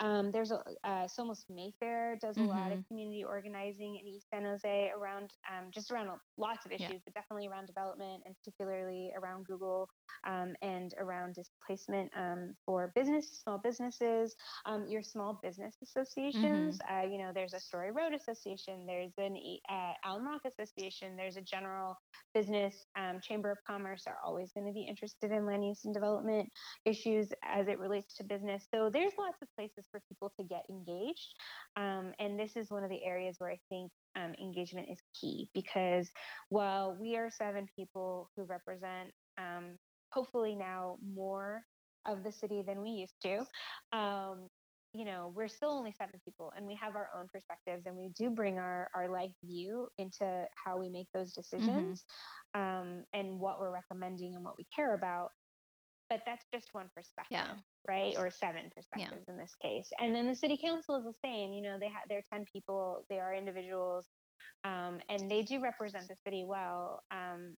Um, there's a, uh, Somos Mayfair does a mm-hmm. lot of community organizing in East San Jose around, um, just around lots of issues, yeah. but definitely around development and particularly around Google um, and around displacement um, for business, small businesses, um, your small business associations. Mm-hmm. Uh, you know, there's a Story Road Association. There's an uh, Alum Roth Association. There's a general business um, Chamber of Commerce are always going to be interested in land use and development issues as it relates to business. So there's lots of places for people to get engaged. Um, and this is one of the areas where I think um, engagement is key because while we are seven people who represent um, hopefully now more of the city than we used to, um, you know, we're still only seven people and we have our own perspectives and we do bring our, our life view into how we make those decisions mm-hmm. um, and what we're recommending and what we care about. But that's just one perspective, yeah. right? Or seven perspectives yeah. in this case. And then the city council is the same. You know, they ha- they're ten people, they are individuals, um, and they do represent the city well, um,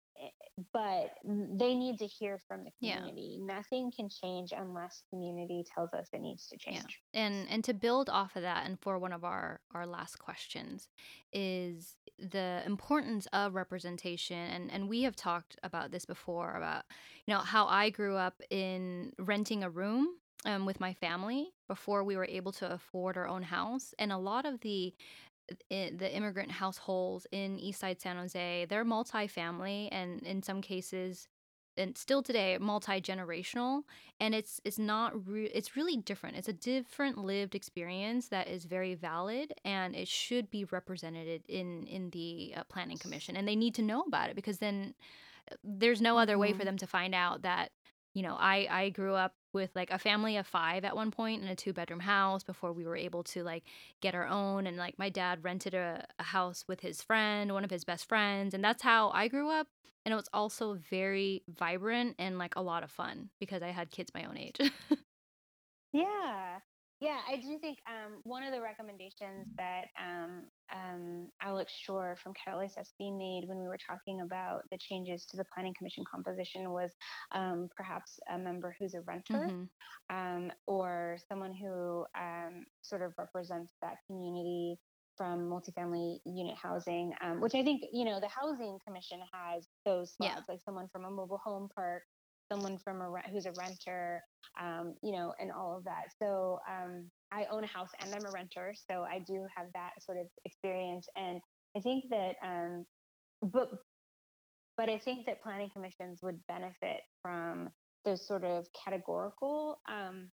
but they need to hear from the community. Yeah. Nothing can change unless community tells us it needs to change. Yeah. And and to build off of that, and for one of our, our last questions, is the importance of representation. And, and we have talked about this before, about, you know, how I grew up in renting a room um, with my family before we were able to afford our own house. And a lot of the the immigrant households in Eastside San Jose, they're multi-family and in some cases, and still today, multi-generational. And it's it's not re- it's really different. It's a different lived experience that is very valid, and it should be represented in in the uh, Planning Commission. And they need to know about it, because then there's no other way for them to find out that, you know, I I grew up with like a family of five at one point in a two-bedroom house before we were able to like get our own, and like my dad rented a, a house with his friend, one of his best friends, and that's how I grew up. And it was also very vibrant and like a lot of fun because I had kids my own age. yeah yeah I do think um one of the recommendations that um um Alex Shore from Catalyst F C made when we were talking about the changes to the Planning Commission composition was um perhaps a member who's a renter, mm-hmm. um or someone who um sort of represents that community from multifamily unit housing, um which I think, you know, the Housing Commission has those slots, yeah. like someone from a mobile home park, someone from a who's a renter, um, you know, and all of that. So um, I own a house and I'm a renter, so I do have that sort of experience. And I think that, um, but but I think that planning commissions would benefit from those sort of categorical um,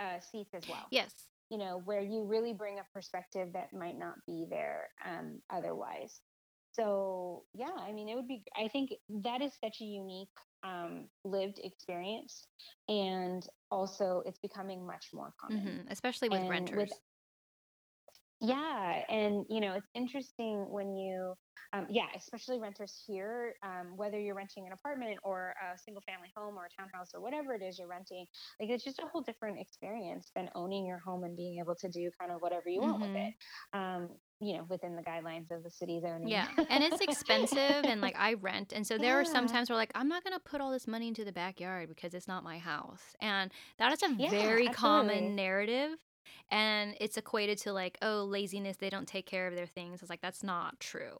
uh, seats as well. Yes. You know, where you really bring a perspective that might not be there um, otherwise. So yeah, I mean, it would be, I think that is such a unique um, lived experience. And also it's becoming much more common. Mm-hmm. Especially with and renters. With, yeah. And, you know, it's interesting when you, um, yeah, especially renters here, um, whether you're renting an apartment or a single family home or a townhouse or whatever it is you're renting, like it's just a whole different experience than owning your home and being able to do kind of whatever you want mm-hmm. with it. Um, you know, within the guidelines of the city's owning. Yeah, and it's expensive, and, like, I rent, and so there yeah. are some times where, like, I'm not going to put all this money into the backyard because it's not my house, and that is a yeah, very absolutely. common narrative, and it's equated to, like, oh, laziness, they don't take care of their things. It's like, that's not true.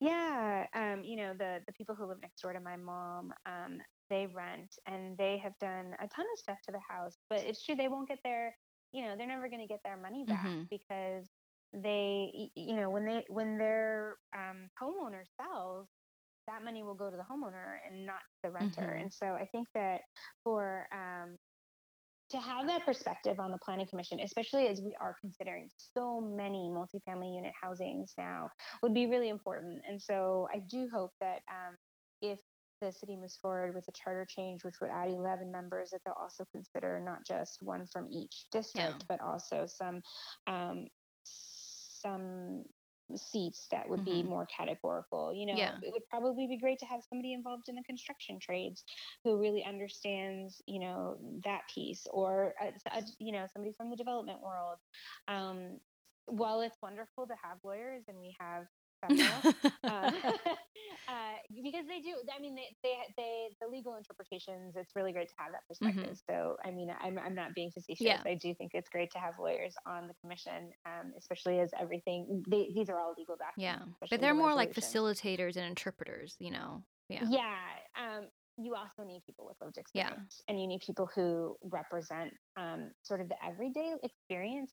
yeah, um, you know, the, the people who live next door to my mom, um, they rent, and they have done a ton of stuff to the house, but it's true, they won't get their, you know, they're never going to get their money back mm-hmm. because they, you know, when they, when their um, homeowner sells, that money will go to the homeowner and not the renter. Mm-hmm. And so I think that for, um, to have that perspective on the Planning Commission, especially as we are considering so many multifamily unit housings now, would be really important. And so I do hope that um, if the city moves forward with a charter change, which would add eleven members, that they'll also consider not just one from each district, yeah. but also some, um, some seats that would mm-hmm. be more categorical. You know, yeah. it would probably be great to have somebody involved in the construction trades who really understands, you know, that piece, or, a, a, you know, somebody from the development world. Um, while it's wonderful to have lawyers, and we have several, um, uh, because they do, I mean, they, they, they, the legal interpretations, it's really great to have that perspective. Mm-hmm. So, I mean, I'm, I'm not being facetious. Yeah. I do think it's great to have lawyers on the commission, um, especially as everything, they, these are all legal documents. Yeah. But they're more resolution. like facilitators and interpreters, you know? Yeah. Yeah. Um, you also need people with lived experience, yeah. and you need people who represent, um, sort of the everyday experience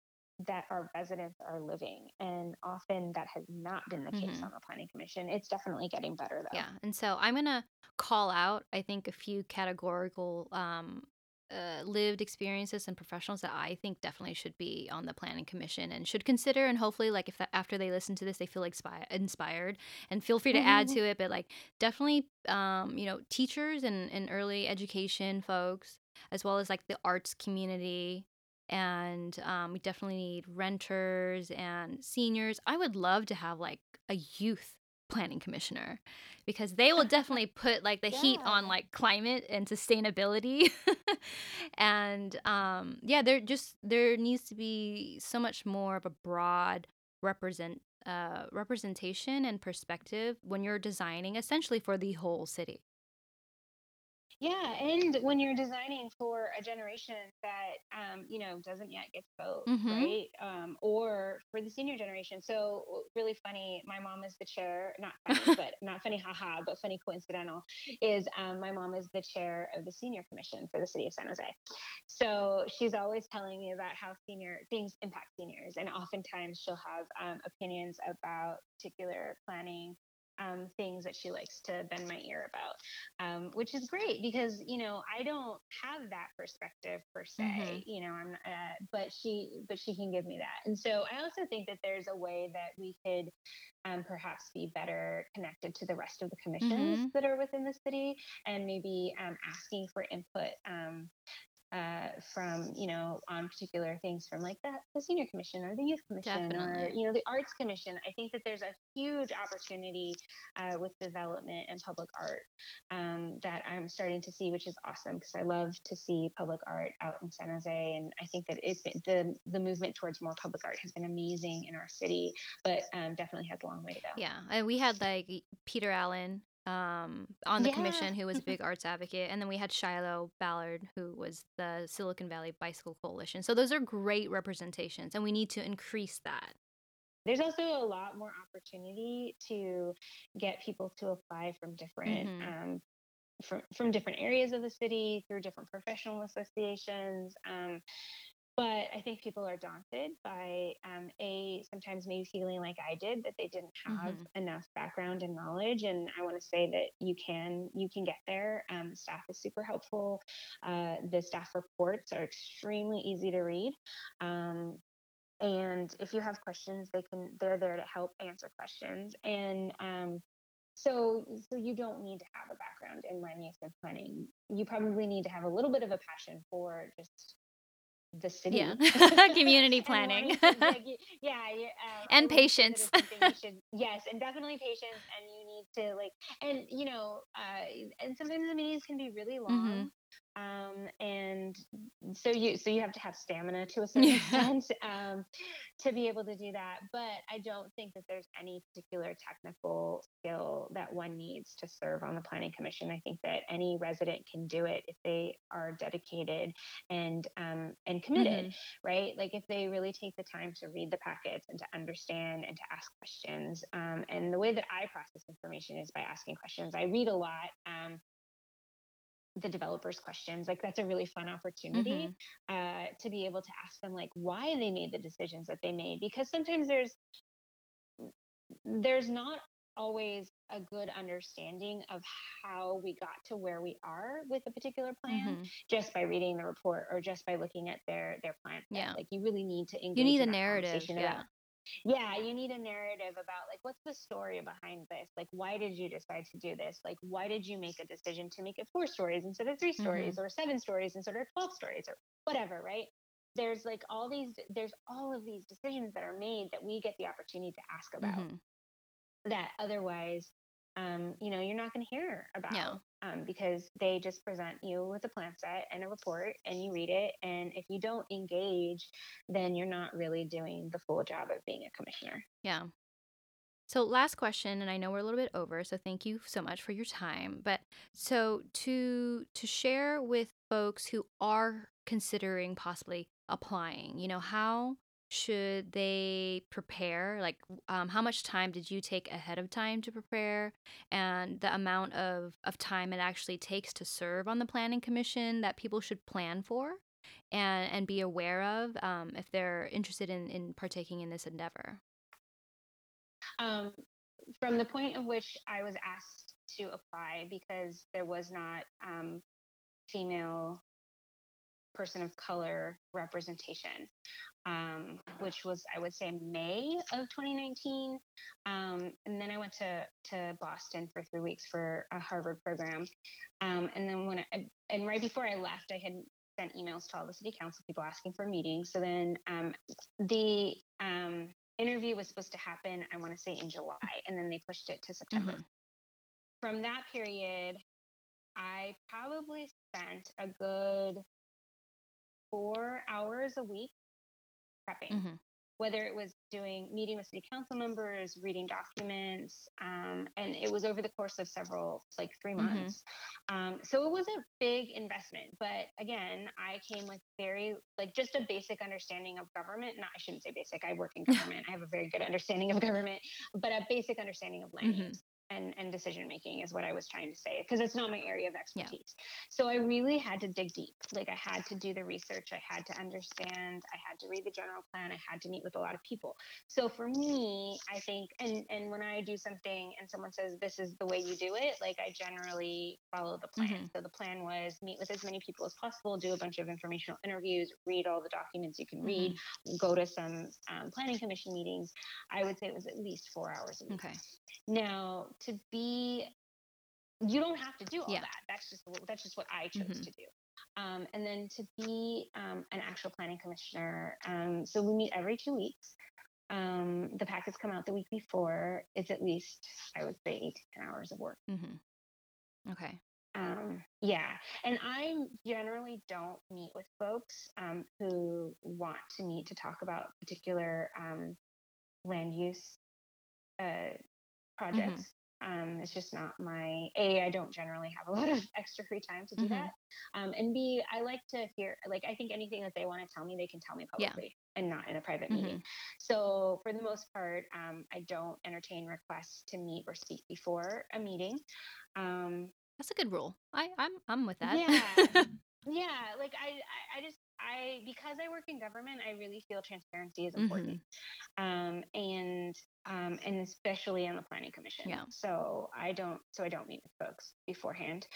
that our residents are living, and often that has not been the case mm-hmm. on the Planning Commission. It's definitely getting better though. Yeah, and so I'm gonna call out, I think, a few categorical um, uh, lived experiences and professionals that I think definitely should be on the Planning Commission and should consider, and hopefully, like, if that, after they listen to this, they feel expi- inspired, and feel free to mm-hmm. add to it, but, like, definitely, um, you know, teachers and, and early education folks, as well as, like, the arts community. And um, we definitely need renters and seniors. I would love to have, like, a youth planning commissioner, because they will definitely put, like, the yeah. heat on, like, climate and sustainability. and um, yeah, there just there needs to be so much more of a broad represent uh, representation and perspective when you're designing essentially for the whole city. Yeah, and when you're designing for a generation that, um, you know, doesn't yet get to vote, mm-hmm. right? Um, or for the senior generation. So really funny, my mom is the chair, not funny, but not funny, haha, but funny coincidental, is um, my mom is the chair of the Senior Commission for the City of San Jose. So she's always telling me about how senior things impact seniors. And oftentimes she'll have um, opinions about particular planning Um, things that she likes to bend my ear about, um, which is great because, you know, I don't have that perspective per se, mm-hmm. you know, I'm, uh, but she, but she can give me that. And so I also think that there's a way that we could um, perhaps be better connected to the rest of the commissions mm-hmm. that are within the city, and maybe um, asking for input um, Uh, from, you know, on particular things from like that, the Senior Commission or the Youth Commission Definitely. or, you know, the Arts Commission. I think that there's a huge opportunity uh, with development and public art um, that I'm starting to see, which is awesome because I love to see public art out in San Jose. And I think that it's been, the, the movement towards more public art has been amazing in our city, but um, definitely has a long way to go. Yeah. And we had like Peter Allen Um, on the yeah. commission, who was a big arts advocate. And then we had Shiloh Ballard, who was the Silicon Valley Bicycle Coalition. So those are great representations, and we need to increase that. There's also a lot more opportunity to get people to apply from different mm-hmm. um, from, from different areas of the city, through different professional associations. Um, But I think people are daunted by, um, A, sometimes maybe feeling like I did, that they didn't have mm-hmm. enough background and knowledge. And I want to say that you can you can get there. Um, staff is super helpful. Uh, the staff reports are extremely easy to read. Um, and if you have questions, they can they're there to help answer questions. And um, So, so you don't need to have a background in land use and planning. You probably need to have a little bit of a passion for just the city, yeah. community planning, and like, yeah, um, and patience. Should, yes, and definitely patience. And you need to like, and you know, uh, and sometimes the meetings can be really long, mm-hmm. um, and so you so you have to have stamina to a certain yeah. extent um, to be able to do that. But I don't think that there's any particular technical skill that one needs to serve on the Planning Commission. I think that any resident can do it if they are dedicated and um, and committed, mm-hmm. right? Like if they really take the time to read the packets and to understand and to ask questions. Um, and the way that I process information is by asking questions. I read a lot. Um, the developers' questions, like that's a really fun opportunity mm-hmm. uh, to be able to ask them like why they made the decisions that they made, because sometimes there's there's not always a good understanding of how we got to where we are with a particular plan mm-hmm. just by reading the report or just by looking at their their plan. Yeah, like you really need to engage. You need in a narrative. Yeah. About, Yeah, you need a narrative about like what's the story behind this? Like why did you decide to do this? Like why did you make a decision to make it four stories instead of three stories mm-hmm. or seven stories instead of twelve stories or whatever, right? There's like all these there's all of these decisions that are made that we get the opportunity to ask about mm-hmm. that otherwise um, you know, you're not going to hear about no. um, because they just present you with a plan set and a report and you read it. And if you don't engage, then you're not really doing the full job of being a commissioner. Yeah. So last question, and I know we're a little bit over, so thank you so much for your time. But so to, to share with folks who are considering possibly applying, you know, how should they prepare? Like, um, how much time did you take ahead of time to prepare, and the amount of, of time it actually takes to serve on the Planning Commission that people should plan for and, and be aware of um, if they're interested in, in partaking in this endeavor? Um, from the point of which I was asked to apply, because there was not um, female person of color representation, um, which was, I would say, May of twenty nineteen. Um, and then I went to, to Boston for three weeks for a Harvard program. Um, and then when I, and right before I left, I had sent emails to all the city council people asking for meetings. So then um, the um, interview was supposed to happen, I want to say in July, and then they pushed it to September. Mm-hmm. From that period, I probably spent a good four hours a week prepping. Mm-hmm. whether it was doing meeting with city council members, reading documents, um, and it was over the course of several, like three months. Mm-hmm. Um, so it was a big investment. But again, I came with very, like just a basic understanding of government. Not, I shouldn't say basic, I work in government. I have a very good understanding of government, but a basic understanding of land mm-hmm. use. And, and decision-making is what I was trying to say, because it's not my area of expertise. Yeah. So I really had to dig deep. Like I had to do the research. I had to understand. I had to read the general plan. I had to meet with a lot of people. So for me, I think, and, and when I do something and someone says, this is the way you do it, like I generally follow the plan. Mm-hmm. So the plan was meet with as many people as possible, do a bunch of informational interviews, read all the documents you can mm-hmm. read, go to some um, planning commission meetings. I would say it was at least four hours a week. Okay. Now, to be, you don't have to do all yeah. that. That's just that's just what I chose mm-hmm. to do. Um, and then to be um, an actual planning commissioner, um, so we meet every two weeks. Um, the packets come out the week before. It's at least, I would say, eight to ten hours of work. Mm-hmm. Okay. Um, yeah, and I generally don't meet with folks um, who want to meet to talk about particular um, land use uh, projects. Mm-hmm. Um, it's just not my, A, I don't generally have a lot of extra free time to do mm-hmm. that. Um, and B, I like to hear, like, I think anything that they want to tell me, they can tell me publicly yeah. and not in a private mm-hmm. meeting. So for the most part, um, I don't entertain requests to meet or speak before a meeting. Um, That's a good rule. I, I'm, I'm with that. Yeah. Yeah, like I, I just, I, because I work in government, I really feel transparency is important. Mm-hmm. Um, and, um, and especially on the planning commission. Yeah. So I don't, so I don't meet with folks beforehand.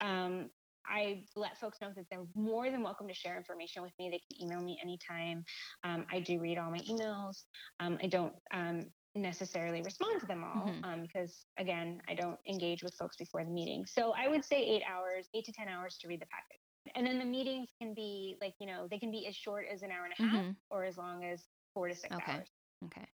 Um, I let folks know that they're more than welcome to share information with me. They can email me anytime. Um, I do read all my emails. Um, I don't, um, necessarily respond to them all mm-hmm. um, because again, I don't engage with folks before the meeting. So I would say eight hours, eight to ten hours to read the packet. And then the meetings can be like, you know, they can be as short as an hour and a half mm-hmm. or as long as four to six okay. hours. Okay.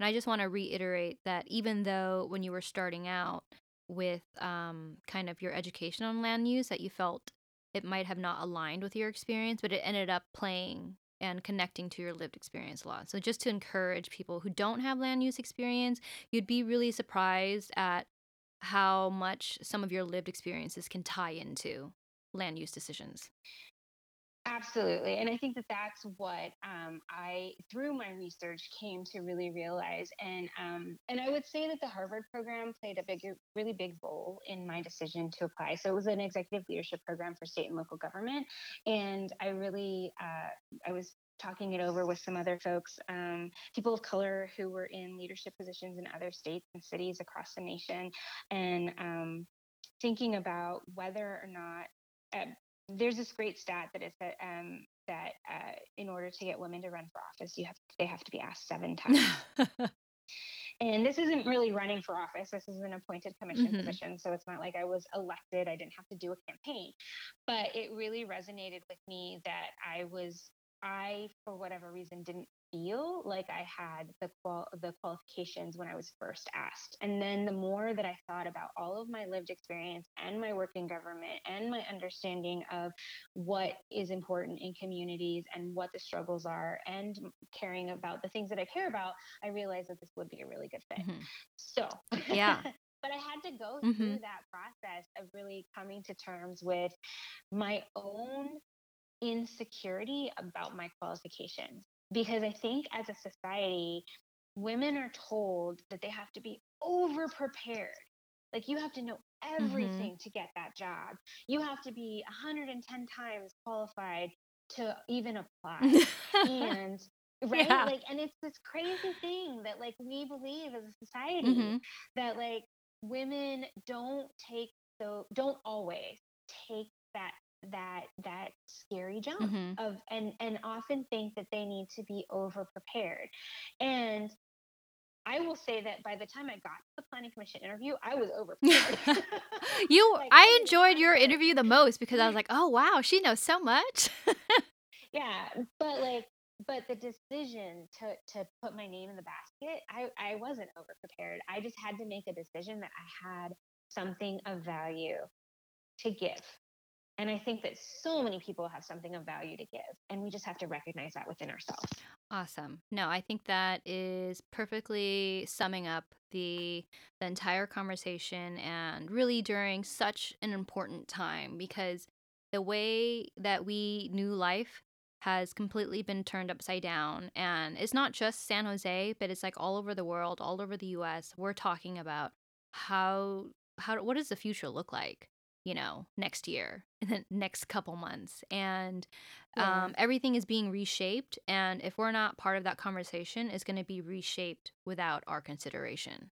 And I just want to reiterate that even though when you were starting out with um, kind of your education on land use, that you felt it might have not aligned with your experience, but it ended up playing and connecting to your lived experience a lot. So just to encourage people who don't have land use experience, you'd be really surprised at how much some of your lived experiences can tie into land use decisions. Absolutely. And I think that that's what um, I, through my research, came to really realize. And um, and I would say that the Harvard program played a big, really big role in my decision to apply. So it was an executive leadership program for state and local government. And I really, uh, I was talking it over with some other folks, um, people of color who were in leadership positions in other states and cities across the nation, and um, thinking about whether or not Uh, there's this great stat that is that um, that uh, in order to get women to run for office, you have they have to be asked seven times. And this isn't really running for office. This is an appointed commission mm-hmm. position, so it's not like I was elected. I didn't have to do a campaign, but it really resonated with me that I was I for whatever reason didn't feel like I had the qual the qualifications when I was first asked. And then the more that I thought about all of my lived experience and my work in government and my understanding of what is important in communities and what the struggles are and caring about the things that I care about, I realized that this would be a really good fit. Mm-hmm. So yeah. But I had to go mm-hmm. through that process of really coming to terms with my own insecurity about my qualifications. Because I think as a society, women are told that they have to be over-prepared. Like you have to know everything mm-hmm. to get that job. You have to be one hundred ten times qualified to even apply. and right? Yeah. Like, and it's this crazy thing that like we believe as a society mm-hmm. that like women don't take so don't always take that that that scary jump mm-hmm. of and and often think that they need to be over prepared. And I will say that by the time I got to the planning commission interview, I was over prepared. you like, I enjoyed your interview the most because I was like, oh wow, she knows so much. yeah but like But the decision to, to put my name in the basket, I, I wasn't over prepared. I just had to make a decision that I had something of value to give. And I think that so many people have something of value to give, and we just have to recognize that within ourselves. Awesome. No, I think that is perfectly summing up the, the entire conversation, and really during such an important time, because the way that we knew life has completely been turned upside down. And it's not just San Jose, but it's like all over the world, all over the U S. We're talking about how, how what does the future look like, you know, next year, in the next couple months. And yeah. um, everything is being reshaped. And if we're not part of that conversation, it's going to be reshaped without our consideration.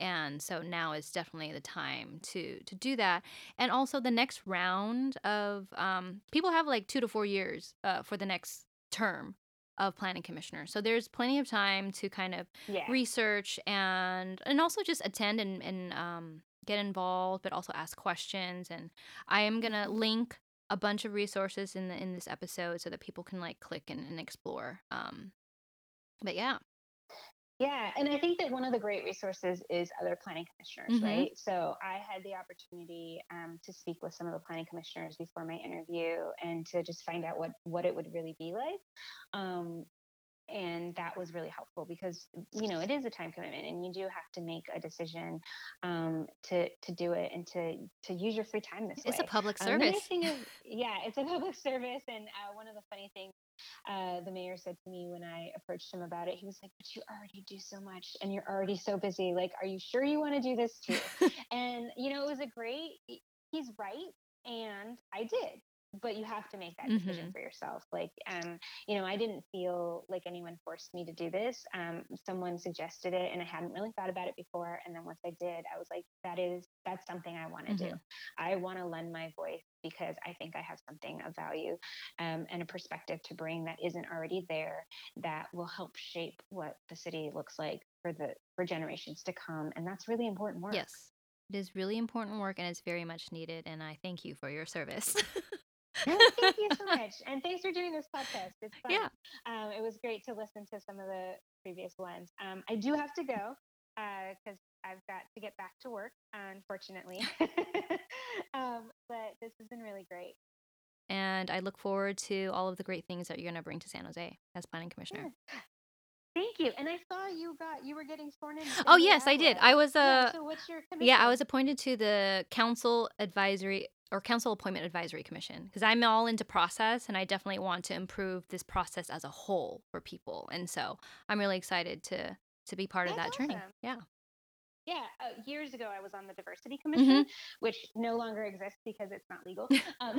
And so now is definitely the time to to do that. And also the next round of um, people have like two to four years uh, for the next term of planning commissioner. So there's plenty of time to kind of yeah. research and and also just attend and, and um, get involved, but also ask questions. And I am going to link a bunch of resources in the in this episode so that people can like click and, and explore. Um, but yeah. Yeah, and I think that one of the great resources is other planning commissioners, mm-hmm. right? So I had the opportunity um, to speak with some of the planning commissioners before my interview, and to just find out what, what it would really be like. Um, and that was really helpful, because, you know, it is a time commitment, and you do have to make a decision um, to to do it, and to, to use your free time this way. It's a public service. Um, the nice thing is, yeah, it's a public service. And uh, one of the funny things, Uh, the mayor said to me when I approached him about it, he was like, but you already do so much, and you're already so busy. Like, are you sure you want to do this too? And, you know, it was a great, he's right. And I did. But you have to make that decision mm-hmm. for yourself. Like, um, you know, I didn't feel like anyone forced me to do this. Um, someone suggested it, and I hadn't really thought about it before. And then once I did, I was like, that is, that's something I want to mm-hmm. do. I want to lend my voice, because I think I have something of value um, and a perspective to bring that isn't already there, that will help shape what the city looks like for the, for generations to come. And that's really important work. Yes, it is really important work, and it's very much needed. And I thank you for your service. Oh, thank you so much. And thanks for doing this podcast. It's fun. Yeah. Um, it was great to listen to some of the previous ones. Um, I do have to go because uh, I've got to get back to work, unfortunately. um, but this has been really great. And I look forward to all of the great things that you're going to bring to San Jose as planning commissioner. Yeah. Thank you. And I saw you got you were getting sworn in. Oh, yes, I did. I was. Uh, yeah, so what's your commission? Yeah, I was appointed to the Council Advisory or Council Appointment Advisory Commission, because I'm all into process, and I definitely want to improve this process as a whole for people. And so I'm really excited to to be part That's of that awesome. Journey. Yeah. Yeah. Uh, years ago, I was on the Diversity Commission, mm-hmm. which no longer exists because it's not legal. Um,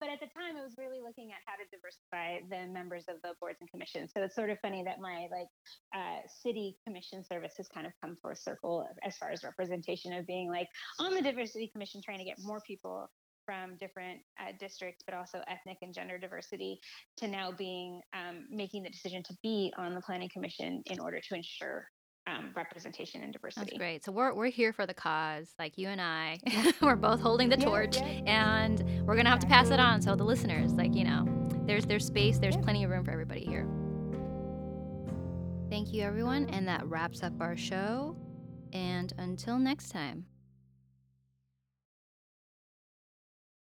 but at the time, I was really looking at how to diversify the members of the boards and commissions. So it's sort of funny that my like uh, city commission service has kind of come full circle as far as representation, of being like on the Diversity Commission, trying to get more people from different uh, districts, but also ethnic and gender diversity, to now being um, making the decision to be on the Planning Commission in order to ensure Um, representation and diversity. That's great. So we're we're here for the cause. Like, you and I, we're both holding the yeah, torch, yeah. and we're gonna have to pass it on. So the listeners, like, you know, there's there's space, there's yeah. plenty of room for everybody here. Thank you, everyone, and that wraps up our show. And until next time.